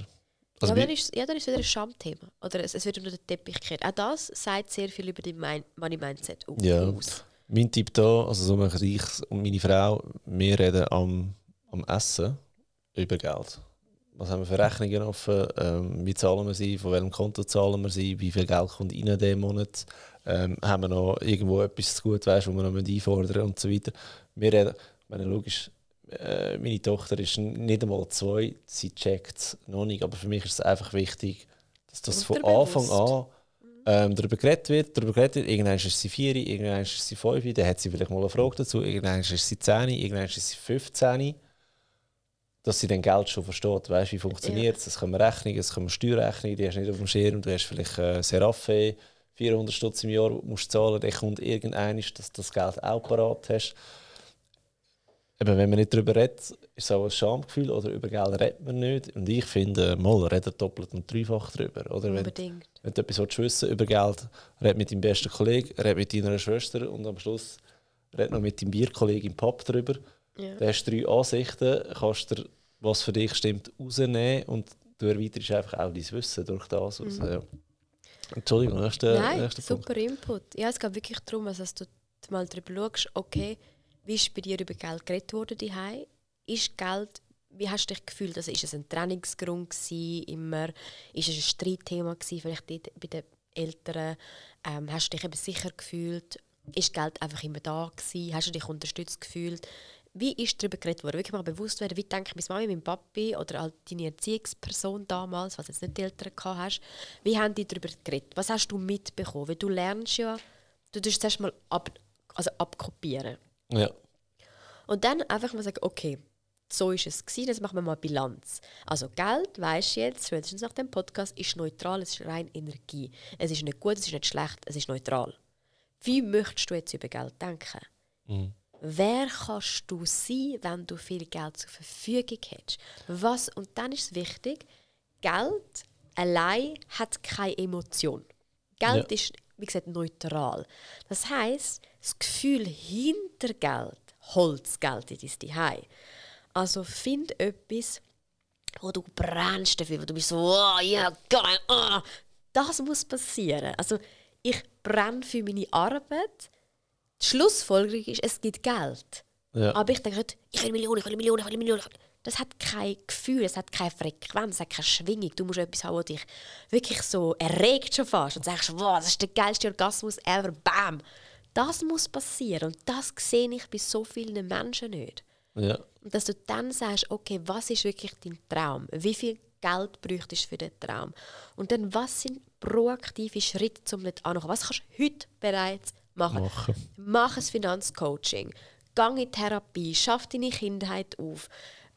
Also ja, dann ist es wieder ein Schamthema. Oder es wird unter den Teppich gekehrt. Auch das sagt sehr viel über die Money Mindset aus. Mein Tipp da, also so mache ich und meine Frau, wir reden am Essen über Geld. Was haben wir für Rechnungen offen? Wie zahlen wir sie? Von welchem Konto zahlen wir sie? Wie viel Geld kommt rein in diesem Monat? Haben wir noch irgendwo etwas zu gut, was wir noch einfordern und so weiter? Wir reden... Logisch, meine Tochter ist nicht einmal 2, sie checkt es noch nicht, aber für mich ist es einfach wichtig, dass das von Anfang an darüber geredet wird. Irgendwann ist sie 4, irgendwann ist sie 5, dann hat sie vielleicht mal eine Frage dazu, irgendwann ist sie 10, irgendwann ist sie 15, dass sie dann Geld schon versteht, weißt, wie funktioniert es, das können wir rechnen, das können wir Steuerrechnung, die hast du nicht auf dem Schirm, du hast vielleicht Serafé, 400 Stutz im Jahr musst du zahlen, dann kommt irgendwann, dass du das Geld auch parat hast. Eben, wenn man nicht darüber redet, ist es auch ein Schamgefühl, oder über Geld redet man nicht. Und ich finde, mal reden doppelt und dreifach darüber. Oder? Unbedingt. Wenn du etwas wissen über Geld, red mit deinem besten Kollegen, red mit deiner Schwester und am Schluss red noch mit deinem Bierkollegen im Pub darüber. Ja. Du hast 3 Ansichten, kannst dir, was für dich stimmt, rausnehmen und du erweiterst einfach auch dein Wissen durch das. Mhm. Also, ja. Entschuldigung, nächster Punkt. Nein, super Input. Ja, es geht wirklich darum, dass du mal darüber schaust, okay, wie ist bei dir über Geld geredet worden daheim? Ist Geld, wie hast du dich gefühlt? Also ist es ein Trennungsgrund gewesen, immer? Ist es ein Streitthema gewesen, vielleicht bei den Eltern? Hast du dich eben sicher gefühlt? Ist Geld einfach immer da gewesen? Hast du dich unterstützt gefühlt? Wie ist darüber geredet worden? Wirklich mal bewusst werden, wie denke ich, meine Mami, mein Papi oder halt deine Erziehungsperson damals, was jetzt nicht die Eltern gehabt hast, wie haben die darüber geredet? Was hast du mitbekommen? Weil du lernst ja, du tust zuerst mal abkopieren. Ja. Und dann einfach mal sagen, okay, so war es gewesen, jetzt machen wir mal Bilanz. Also Geld, weisst du jetzt, spätestens nach dem Podcast, ist neutral, es ist rein Energie. Es ist nicht gut, es ist nicht schlecht, es ist neutral. Wie möchtest du jetzt über Geld denken? Mhm. Wer kannst du sein, wenn du viel Geld zur Verfügung hast? Was, und dann ist es wichtig, Geld allein hat keine Emotion. Geld ist, wie gesagt, neutral. Das heisst, das Gefühl hinter Geld holt das Geld in dein Zuhause. Also find etwas, wo du brennst dafür, wo du bist so, oh, yeah, geil, oh. Das muss passieren. Also ich brenne für meine Arbeit. Die Schlussfolgerung ist, es gibt Geld. Ja. Aber ich denke nicht, ich will Millionen. Das hat kein Gefühl, es hat keine Frequenz, es hat keine Schwingung. Du musst etwas haben, das dich wirklich so erregt schon fast und sagst, wow, das ist der geilste Orgasmus ever, bam. Das muss passieren und das sehe ich bei so vielen Menschen nicht. Ja. Und dass du dann sagst, okay, was ist wirklich dein Traum? Wie viel Geld bräuchtest du für den Traum? Und dann, was sind proaktive Schritte, um nicht anzukommen? Was kannst du heute bereits machen? Mach ein Finanzcoaching, geh in Therapie, schaff deine Kindheit auf.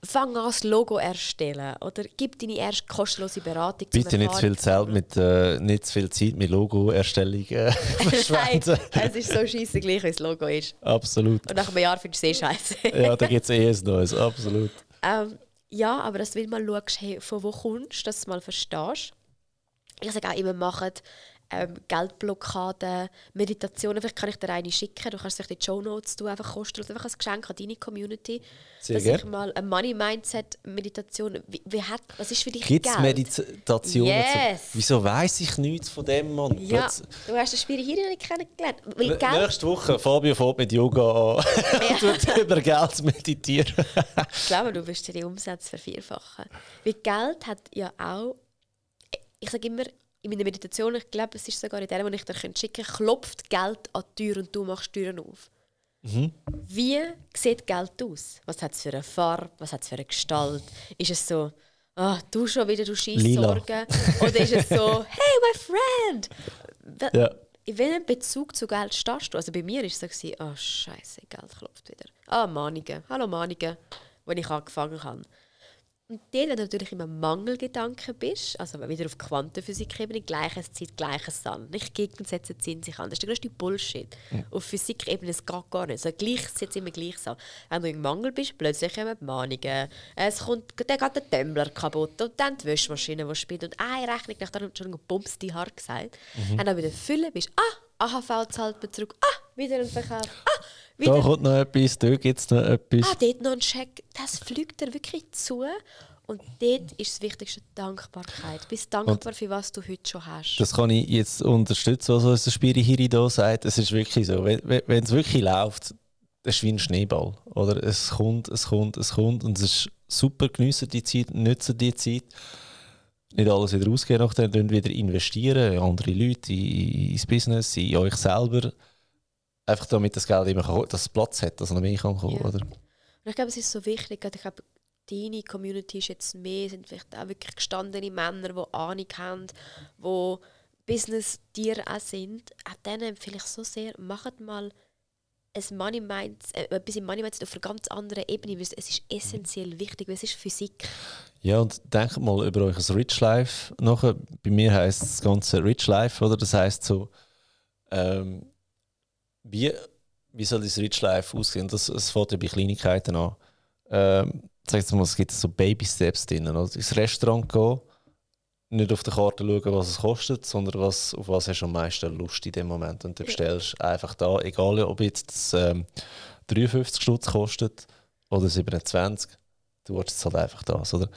Fang an, das Logo erstellen oder gib deine erste kostenlose Beratung. Bitte nicht zu viel Zeit mit Logo-Erstellung verschwenden. Es ist so scheisse gleich, wie das Logo ist. Absolut. Und nach einem Jahr findest du es eh scheisse. Ja, da gibt es eh ein neues, absolut. Ja, aber dass du mal schaust, hey, von wo kommst, dass du es mal verstehst. Ich sage auch immer, macht Geldblockaden, Meditationen. Vielleicht kann ich dir eine schicken. Du kannst es in die Shownotes tun, einfach kostenlos, einfach als Geschenk an deine Community. Sehr dass gerne. Ich mal eine Money Mindset Meditation. Was ist für dich Geld? Gibt es Meditationen? Yes. Wieso weiss ich nichts von dem, Mann? Ja, du hast das Spiel hier nicht kennengelernt. Nächste Woche Fabio fährt mit Yoga an und über Geld meditieren. Ich glaube, du wirst dir die Umsätze vervierfachen. Weil Geld hat ja auch, ich sage immer, in meiner Meditation, ich glaube, es ist sogar in der, die ich dir schicken könnte, klopft Geld an die Tür und du machst Türen auf. Mhm. Wie sieht Geld aus? Was hat es für eine Farbe? Was hat es für eine Gestalt? Ist es so, oh, du schon wieder, du Scheisssorgen? Oder ist es so, hey, my friend! Ja. In welchem Bezug zu Geld stehst du? Also bei mir war es so, oh Scheiße, Geld klopft wieder. Ah, oh, Mahnungen. Hallo Mahnungen, als ich angefangen habe. Und dann, wenn du natürlich immer Mangelgedanken bist, also wieder auf Quantenphysik-Ebene, gleiches Zeit, gleiches Sand, nicht Gegensätze ziehen sich an. Das ist der größte Bullshit. Ja. Auf Physik-Ebene geht es gar nicht. Also, gleiches jetzt immer gleich Sand. Wenn du im Mangel bist, plötzlich kommen die Mahnungen. Es kommt, dann geht der Tumbler kaputt und dann die Wäschmaschine, die spielt. Und eine Rechnung nach der Entschuldigung, bumst die hart gesagt. Mhm. Und dann wieder füllen bist, AHV zahlt Betrug, wieder ein Verkauf, wieder. Da kommt noch etwas, da gibt es noch etwas. Dort noch ein Scheck. Das fliegt dir wirklich zu. Und dort ist das Wichtigste Dankbarkeit. Bist dankbar und für was du heute schon hast. Das kann ich jetzt unterstützen, was unser Spirihiri hier sagt. Es ist wirklich so, wenn es wirklich läuft, es ist wie ein Schneeball. Oder? Es kommt. Und es ist super, geniessen die Zeit, nutzen die Zeit. Nicht alles wieder ausgeben, nachdem wieder investieren in andere Leute, ins Business, in euch selber. Einfach damit das Geld immer kommt, dass es Platz hat, dass es noch mehr kommen kann. Ja. Oder? Und ich glaube, es ist so wichtig. Ich glaube, deine Community ist jetzt mehr, sind vielleicht auch wirklich gestandene Männer, die Ahnung haben, die Business-Tiere auch sind. Auch denen empfehle ich so sehr, macht mal ein Money Mindset auf einer ganz anderen Ebene. Es ist essentiell wichtig, weil es ist Physik. Ja, und denkt mal über euch ein Rich Life nachher. Bei mir heisst das Ganze Rich Life, oder? Das heisst so, Wie soll das Rich Life aussehen? Das fängt ja bei Kleinigkeiten an. Sag jetzt mal, es gibt so Baby-Steps drin. Also ins Restaurant gehen, nicht auf der Karte schauen, was es kostet, sondern auf was hast du am meisten Lust in dem Moment. Und du bestellst einfach da, egal ob jetzt das 53 Stutz kostet oder 27, du willst es halt einfach das, oder?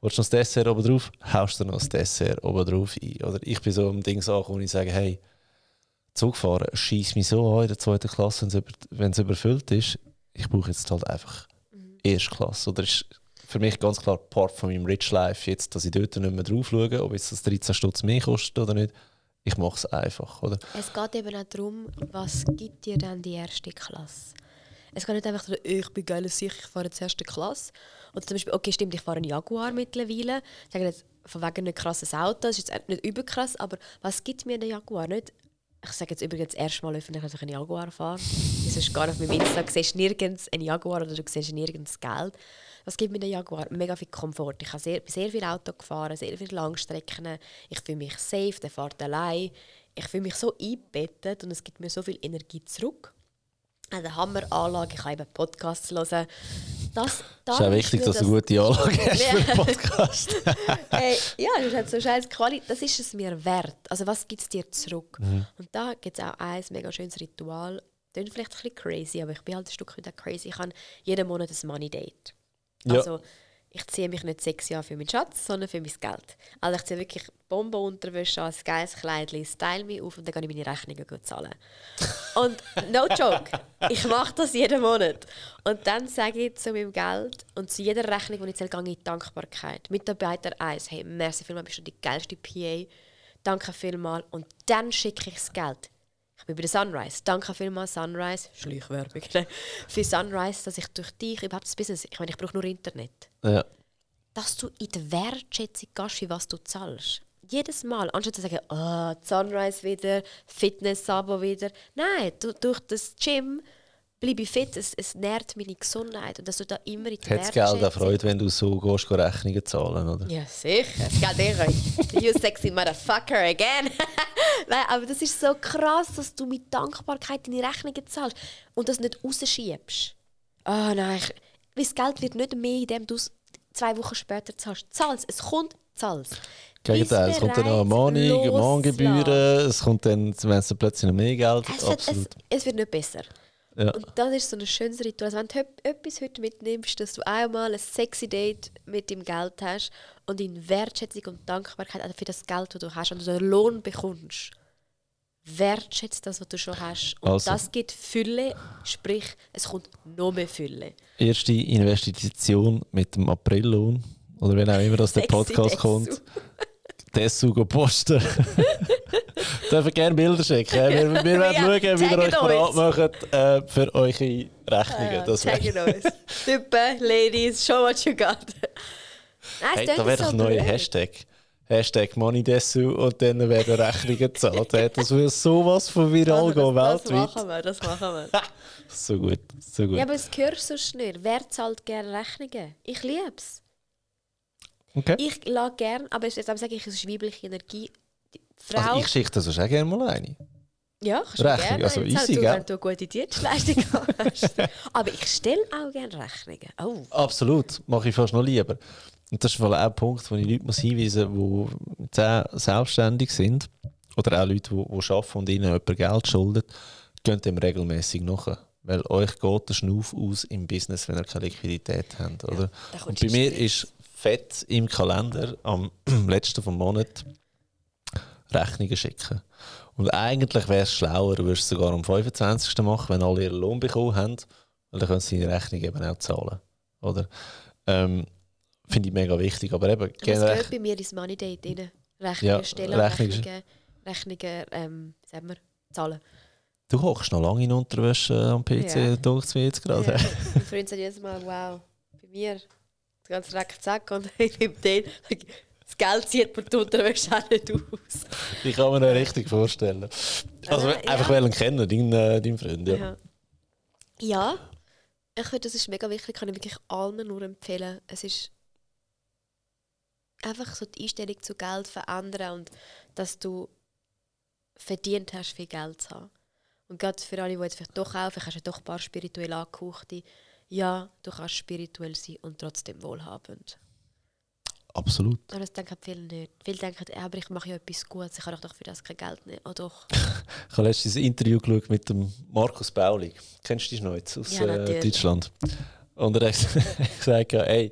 Willst du noch das Dessert oben drauf, haust du noch das Dessert oben drauf ein. Oder ich bin so am Ding angekommen und ich sage, hey, Zug fahren scheisst mich so an in der zweiten Klasse, wenn es überfüllt ist. Ich brauche jetzt halt einfach Erstklasse. Oder ist für mich ganz klar Part von meinem Rich Life, jetzt, dass ich dort nicht mehr drauf schaue, ob jetzt das 13 Stutz mehr kostet oder nicht. Ich mache es einfach. Oder? Es geht eben auch darum, was gibt dir dann die erste Klasse? Es geht nicht einfach darum, ich bin geil sicher, ich fahre jetzt erste Klasse. Oder zum Beispiel, okay, stimmt, ich fahre einen Jaguar mittlerweile. Ich sage jetzt, von wegen ein krasses Auto, das ist jetzt nicht überkrass, aber was gibt mir der Jaguar? Nicht, ich sage jetzt übrigens erstmal öffentlich, dass ich einen Jaguar fahre. Das ist gar auf meinem Insta. Du siehst nirgends einen Jaguar oder du siehst nirgends Geld. Das gibt mir den Jaguar mega viel Komfort. Ich habe sehr viel Auto gefahren, sehr viele Langstrecken. Ich fühle mich safe, der fährt allein. Ich fühle mich so eingebettet und es gibt mir so viel Energie zurück. Eine Hammeranlage, ich kann eben Podcasts hören. Das ist auch wichtig, dass du eine gute Anlage hast für einen Podcast. Hey, ja, das hat so scheiß Qualität. Das ist es mir wert. Also was gibt es dir zurück? Mhm. Und da gibt es auch ein mega schönes Ritual. Das ist vielleicht ein bisschen crazy, aber ich bin halt ein Stück wieder crazy. Ich habe jeden Monat ein Money Date. Also ich ziehe mich nicht 6 Jahre für meinen Schatz, sondern für mein Geld. Also ich ziehe wirklich Bombenunterwäsche an, ein geiles Kleidchen, style mich auf und dann kann ich meine Rechnungen zahlen. Und no joke, ich mache das jeden Monat. Und dann sage ich zu meinem Geld und zu jeder Rechnung, die ich zähle, gehe ich in Dankbarkeit. Mitarbeiter 1, hey, merci vielmals, bist du die geilste PA. Danke vielmals. Und dann schicke ich das Geld. Ich bin bei der Sunrise. Danke vielmals, Sunrise. Schleichwerbung. Für Sunrise, dass ich durch dich überhaupt das Business. Ich meine, ich brauche nur Internet. Ja. Dass du in die Wertschätzung gehst, für was du zahlst. Jedes Mal. Anstatt zu sagen, oh, Sunrise wieder, Fitness-Abo wieder. Nein, durch das Gym bleibe ich fit. Es nährt meine Gesundheit. Und dass du da immer in die Wertschätzung... Hättest Geld auch Freude, wenn du so gehst, Rechnungen zahlen, oder? Ja, sicher. Das Geld You sexy motherfucker again. Nein, aber das ist so krass, dass du mit Dankbarkeit deine Rechnungen zahlst und das nicht rausschiebst. Oh nein, weil das Geld wird nicht mehr, indem du es 2 Wochen später zahlst. Zahl es kommt zahlst. Gegenteil, es kommt dann noch Mahngebühren, es kommt dann, wenn es dann plötzlich noch mehr Geld es wird, es wird nicht besser. Ja. Und das ist so ein schönes Ritual. Also wenn du etwas heute mitnimmst, dass du einmal ein sexy Date mit dem Geld hast und in Wertschätzung und Dankbarkeit für das Geld, das du hast, und du so einen Lohn bekommst, wertschätzt das, was du schon hast. Und also, das gibt Fülle, sprich, es kommt noch mehr Fülle. Erste Investition mit dem Aprillohn, oder wenn auch immer das der Podcast kommt. Dessu posten. Dürfen gerne Bilder schicken. Wir werden schauen, wie ihr euch bereit macht für eure Rechnungen. Zeigen uns. Typen, Ladies, show what you got. Hey, da wäre doch ein neuer Hashtag. Hashtag MoneyDessu und dann werden Rechnungen gezahlt. Das würde sowas von viral gehen weltweit. Das machen wir. So gut. Ja, aber es gehört so schnell. Wer zahlt gerne Rechnungen? Ich liebe es. Okay. Ich lasse gerne, aber jetzt sage ich, es ist weibliche Energie. Frau, also ich schicke das auch gerne mal eine. Ja, kannst Rechnung, gerne also easy, du, wenn du eine gute Dienstleistung hast. Aber ich stelle auch gerne Rechnungen. Oh. Absolut, mache ich fast noch lieber. Und das ist auch ein Punkt, wo ich Leute hinweisen muss, die selbstständig sind oder auch Leute, die arbeiten und ihnen jemand Geld schuldet, könnt dem regelmäßig nach. Weil euch geht der Schnauf aus im Business, wenn ihr keine Liquidität habt. Oder? Ja, und bei mir ist fett im Kalender am letzten vom Monat Rechnungen schicken. Und eigentlich wäre es schlauer, du würdest es sogar am 25. machen, wenn alle ihren Lohn bekommen haben. Weil dann können sie die Rechnung eben auch zahlen. Oder? Finde ich mega wichtig. Aber eben, das gehört bei mir ins Money Date rein. Rechnungen stellen, Rechnungen zahlen. Du hockst noch lange in Unterwäsche am PC, denkst du mir jetzt gerade. Ja. Mein Freund sagt jedes Mal, wow, bei mir das ganze Reckzack und ich nehme den. Das Geld zieht man die Unterwäsche auch nicht aus. Ich kann mir das richtig vorstellen. Also einfach wollen kennen, deinen Freund. Ja, ich finde, das ist mega wichtig. Kann ich wirklich allen nur empfehlen. Es ist einfach so die Einstellung zu Geld verändern und dass du verdient hast, viel Geld zu haben. Und gerade für alle, die jetzt vielleicht doch kaufen, hast du doch ein paar spirituell angehauchte. Ja, du kannst spirituell sein und trotzdem wohlhabend. Absolut. Aber das denken viele nicht. Viele denken, aber ich mache ja etwas Gutes, ich kann doch für das kein Geld nehmen. Oh, doch. Ich habe letztens ein Interview geschaut mit dem Markus Baulig. Kennst du dich noch jetzt aus Deutschland? Und er hat gesagt, hey,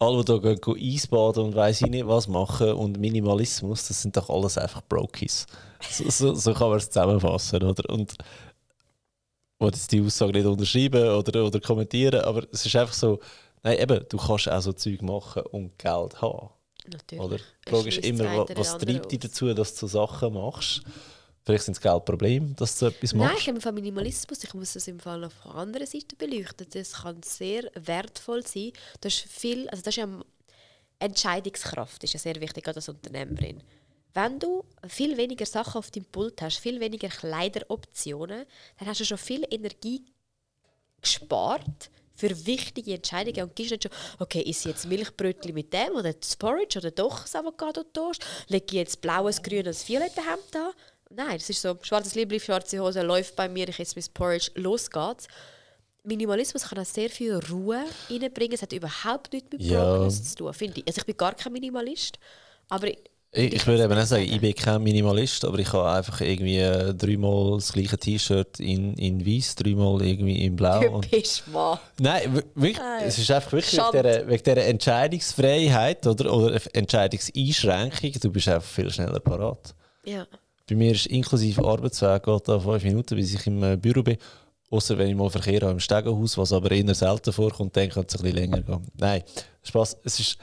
alle, die hier gehen Eisbaden und weiss ich nicht was machen und Minimalismus, das sind doch alles einfach Brokies. So kann man es zusammenfassen. Oder? Und ich will jetzt die Aussage nicht unterschreiben oder kommentieren, aber es ist einfach so, nein, eben, du kannst auch so Zeug machen und Geld haben. Natürlich. Oder? Die Frage ist immer, was treibt dich dazu, dass du so Sachen machst? Vielleicht sind es Geldprobleme, dass du etwas machst. Nein, ich habe im Fall Minimalismus, ich muss das im Fall noch von anderen Seiten beleuchten. Das kann sehr wertvoll sein. Das ist viel, also das ist ja Entscheidungskraft, ist ja sehr wichtig als Unternehmerin. Wenn du viel weniger Sachen auf deinem Pult hast, viel weniger Kleideroptionen, dann hast du schon viel Energie gespart für wichtige Entscheidungen und gibst nicht schon, okay, isse jetzt Milchbrötchen mit dem oder das Porridge oder doch das Avocado-Toast, lege ich jetzt blaues, grünes, violettes Hemd an? Nein, es ist so, schwarzes Liebling, schwarze Hose, läuft bei mir, ich esse mein Porridge, los geht's. Minimalismus kann auch sehr viel Ruhe reinbringen, es hat überhaupt nichts mit Progress zu tun, finde ich. Also ich bin gar kein Minimalist, aber... Ich würde eben auch sagen, ich bin kein Minimalist, aber ich habe einfach irgendwie dreimal das gleiche T-Shirt in Weiß, dreimal irgendwie in Blau. Typisch, Mann. Nein, wirklich, es ist einfach wirklich wegen dieser Entscheidungsfreiheit oder Entscheidungseinschränkung, du bist einfach viel schneller parat. Ja. Bei mir ist inklusive Arbeitsweg, geht da 5 Minuten, bis ich im Büro bin. Außer wenn ich mal Verkehr habe im Stegenhaus, was aber eher selten vorkommt, dann kann es ein bisschen länger gehen. Nein, Spaß. Es ist,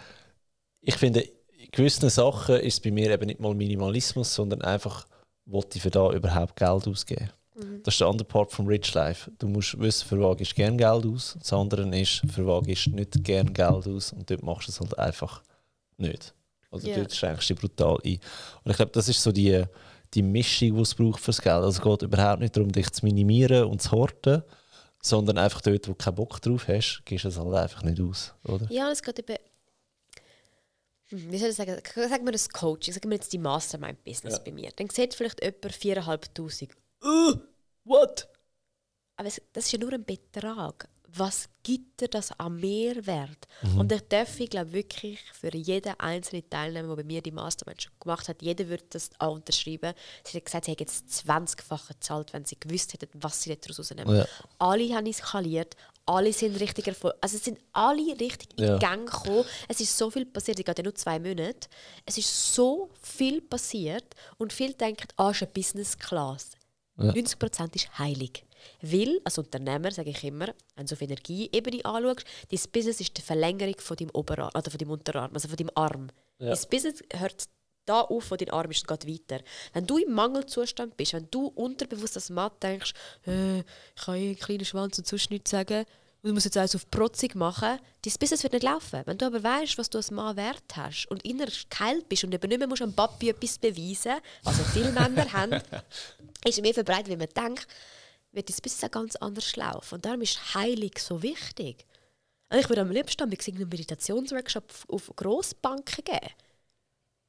ich finde... In gewissen Sachen ist es bei mir eben nicht mal Minimalismus, sondern einfach, wollte ich für da überhaupt Geld ausgeben. Mhm. Das ist der andere Part vom Rich Life. Du musst wissen, für was gibst du gerne Geld aus. Das andere ist, für was gibst du nicht gerne Geld aus. Und dort machst du es halt einfach nicht. Also dort schränkst du dich brutal ein. Und ich glaube, das ist so die Mischung, die es braucht fürs Geld. Also es geht überhaupt nicht darum, dich zu minimieren und zu horten, sondern einfach dort, wo du keinen Bock drauf hast, gibst du es halt einfach nicht aus. Oder? Ja, es geht eben... Wie soll ich sagen? Sagen wir das Coaching, sagen wir jetzt die Mastermind-Business bei mir. Dann sieht vielleicht jemand 4'500. What? Aber das ist ja nur ein Betrag. was gibt dir das an Mehrwert? Und ich darf, ich glaube, wirklich für jeden einzelnen Teilnehmer, der bei mir die Mastermind schon gemacht hat, jeder würde das auch unterschreiben. Sie hat gesagt, sie hätten jetzt 20-fache gezahlt, wenn sie gewusst hätten, was sie daraus rausnehmen. Ja. Alle haben skaliert, alle sind richtig erfolgreich. Also es sind alle richtig in Gang gekommen. Es ist so viel passiert, es geht ja nur 2 Monate. Es ist so viel passiert und viele denken, es ist eine Business Class. Ja. 90% ist heilig. Weil, als Unternehmer, sage ich immer, wenn du auf Energieebene anschaust, dein Business ist die Verlängerung von deinem Oberarm, oder von deinem Unterarm, also von deinem Arm. Ja. Dein Business hört da auf, wo dein Arm ist, und geht weiter. Wenn du im Mangelzustand bist, wenn du unterbewusst als Mann denkst, ich kann einen kleinen Schwanz und sonst nichts sagen, du musst jetzt alles auf protzig machen, dein Business wird nicht laufen. Wenn du aber weißt, was du als Mann wert hast und innerlich geheilt bist und eben nicht mehr musst am Papi etwas beweisen, was also viele Männer haben, ist mehr verbreitet, wie man denkt, wird das Business ganz anders laufen. Und darum ist Heilig so wichtig. Und ich würde am liebsten mit einem Meditationsworkshop auf Grossbanken geben,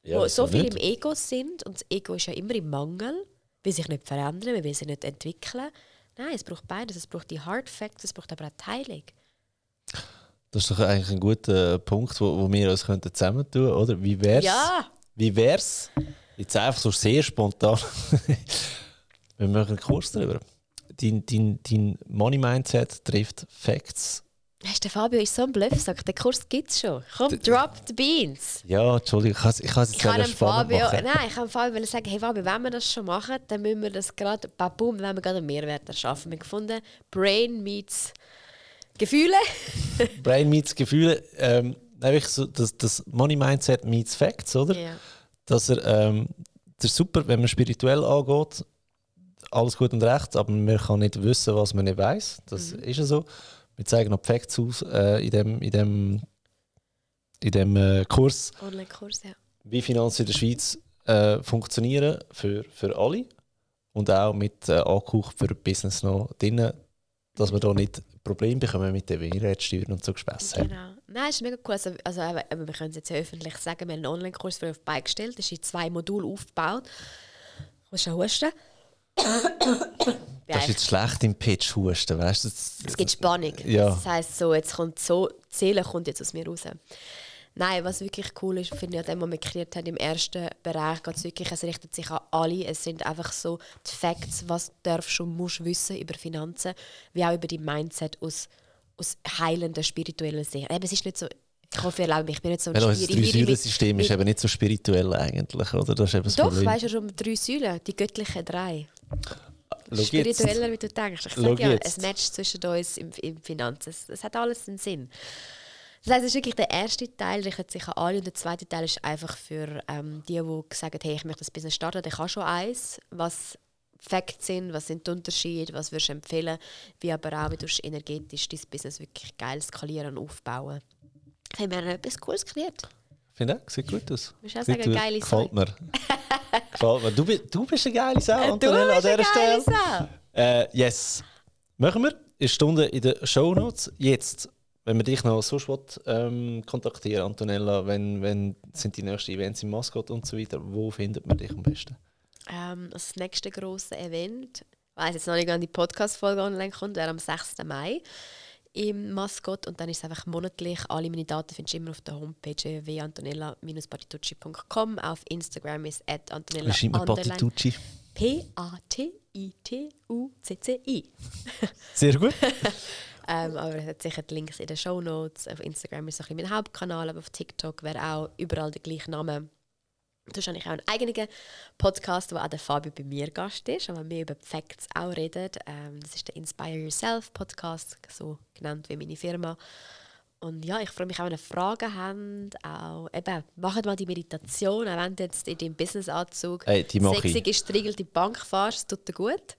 ja, wo so viele im Ego sind. Und das Ego ist ja immer im Mangel, will sich nicht verändern, will sich nicht entwickeln. Nein, es braucht beides. Es braucht die Hard Facts, es braucht aber auch die Heilung. Das ist doch eigentlich ein guter Punkt, wo wir uns zusammentun könnten, oder? Wie wär's? Ja. Wie wär's? Jetzt einfach so sehr spontan. Wir machen einen Kurs darüber. Dein Money Mindset trifft Facts. Weißt du, Fabio ist so ein Bluffsack. Den Kurs gibt es schon. Komm, drop the beans. Ja, Entschuldigung, ich kann es jetzt nicht spannend machen. Nein, ich kann Fabio sagen, hey Fabio, wenn wir das schon machen, dann müssen wir das gerade, babum, wenn wir gerade einen Mehrwert erschaffen. Wir haben gefunden, Brain meets Gefühle. Brain meets Gefühle. So, das Money Mindset meets Facts, oder? Ja. Das ist super, wenn man spirituell angeht. Alles gut und recht, aber man kann nicht wissen, was man nicht weiss. Das ist ja so. Wir zeigen noch die Facts aus in dem Kurs. Online-Kurs, ja. Wie Finanzen in der Schweiz funktionieren für alle. Und auch mit Ankuchen für Business noch drin, dass wir da nicht Probleme bekommen mit den Mehrwertsteuern und so Gespässen. Genau. Nein, das ist mega cool. Also, wir können es jetzt ja öffentlich sagen, wir haben einen Online-Kurs für euch beigestellt. Das ist in 2 Module aufgebaut. Ich muss schon husten. Das ist jetzt schlecht im Pitch husten, weißt du? Es gibt Spannung. Ja. Das heisst, so, jetzt kommt so, die Seele kommt jetzt aus mir raus. Nein, was wirklich cool ist, finde ich, an dem, was wir kreiert haben, im ersten Bereich geht es wirklich, es richtet sich an alle. Es sind einfach so die Facts, was du darfst und musst wissen über Finanzen, wie auch über die Mindset aus heilender, spiritueller Sicht. Eben, es ist nicht so... Ich hoffe, ihr erlaubt mich, ich bin nicht so ein schwierig. Das 3-Säulen-System ist eben nicht so spirituell eigentlich, oder? Das ist eben das Problem. Doch, weißt du schon, 3 Säulen, die göttlichen 3. Spiritueller, wie du denkst. Ich sage ja, es matcht zwischen uns im Finanzen. Es hat alles einen Sinn. Das heisst, es ist wirklich der erste Teil, richtet sich an alle. Und der zweite Teil ist einfach für die sagen, hey, ich möchte das Business starten, ich habe schon eins, was Facts sind, was sind die Unterschiede, was würdest du empfehlen, wie aber auch, wie du energetisch dein Business wirklich geil skalieren und aufbauen. Haben wir noch etwas Cooles kreiert? Ich finde auch, sieht gut aus. Du musst auch sagen, geile Sache. Gefällt mir. Du bist eine geile Sache, Antonella, an dieser Stelle. Yes. Machen wir. Eine Stunde in den Shownotes. Jetzt, wenn man dich noch sonst will, kontaktieren, Antonella, wenn sind die nächsten Events in Maskott und so weiter, wo findet man dich am besten? Das nächste grosse Event, ich weiss jetzt noch nicht, wann die Podcast-Folge online kommt, wäre am 6. Mai. Im Maskott und dann ist es einfach monatlich. Alle meine Daten findest du immer auf der Homepage www.antonella-patitucci.com. Auf Instagram ist @antonella_. Wie schreibt man Patitucci? Patitucci. Sehr gut. Aber es hat sicher die Links in den Shownotes. Auf Instagram ist es mein Hauptkanal, aber auf TikTok wäre auch überall der gleiche Name. Du hast eigentlich auch einen eigenen Podcast, wo auch der Fabio bei mir Gast ist, aber wir über die Facts auch reden. Das ist der Inspire Yourself Podcast, so genannt wie meine Firma. Und ja, ich freue mich auch, wenn ihr Fragen habt. Auch, eben, macht mal die Meditation, auch wenn du jetzt in deinem Businessanzug sexy gestriegelt in die Bank fährst, das tut dir gut.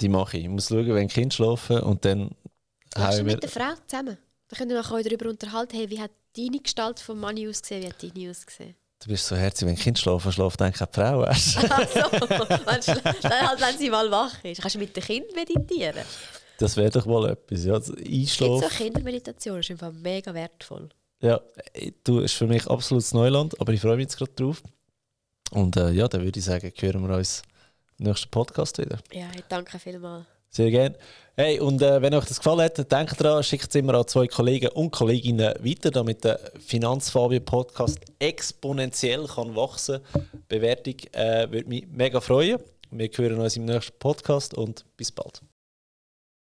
Die mache ich. Ich muss schauen, wenn die Kinder schlafen und dann... Machst du mit der Frau zusammen? Wir können uns auch darüber unterhalten, hey, wie hat deine Gestalt von Money ausgesehen, wie hat deine ausgesehen? Du bist so herzig, wenn Kind schlafen, denke ich auch die Frau. Also, wenn sie mal wach ist. Kannst du mit den Kindern meditieren? Das wäre doch mal etwas. Ja. Also, einschlafen. So Kindermeditation ist einfach mega wertvoll. Ja, du ist für mich absolutes Neuland, aber ich freue mich jetzt gerade drauf. Und ja, dann würde ich sagen, hören wir uns im nächsten Podcast wieder. Ja, ich danke vielmals. Sehr gerne. Hey, und wenn euch das gefallen hat, denkt daran, schickt es immer an 2 Kollegen und Kolleginnen weiter, damit der Finanzfabio-Podcast exponentiell kann wachsen kann. Bewertung würde mich mega freuen. Wir hören uns im nächsten Podcast und bis bald.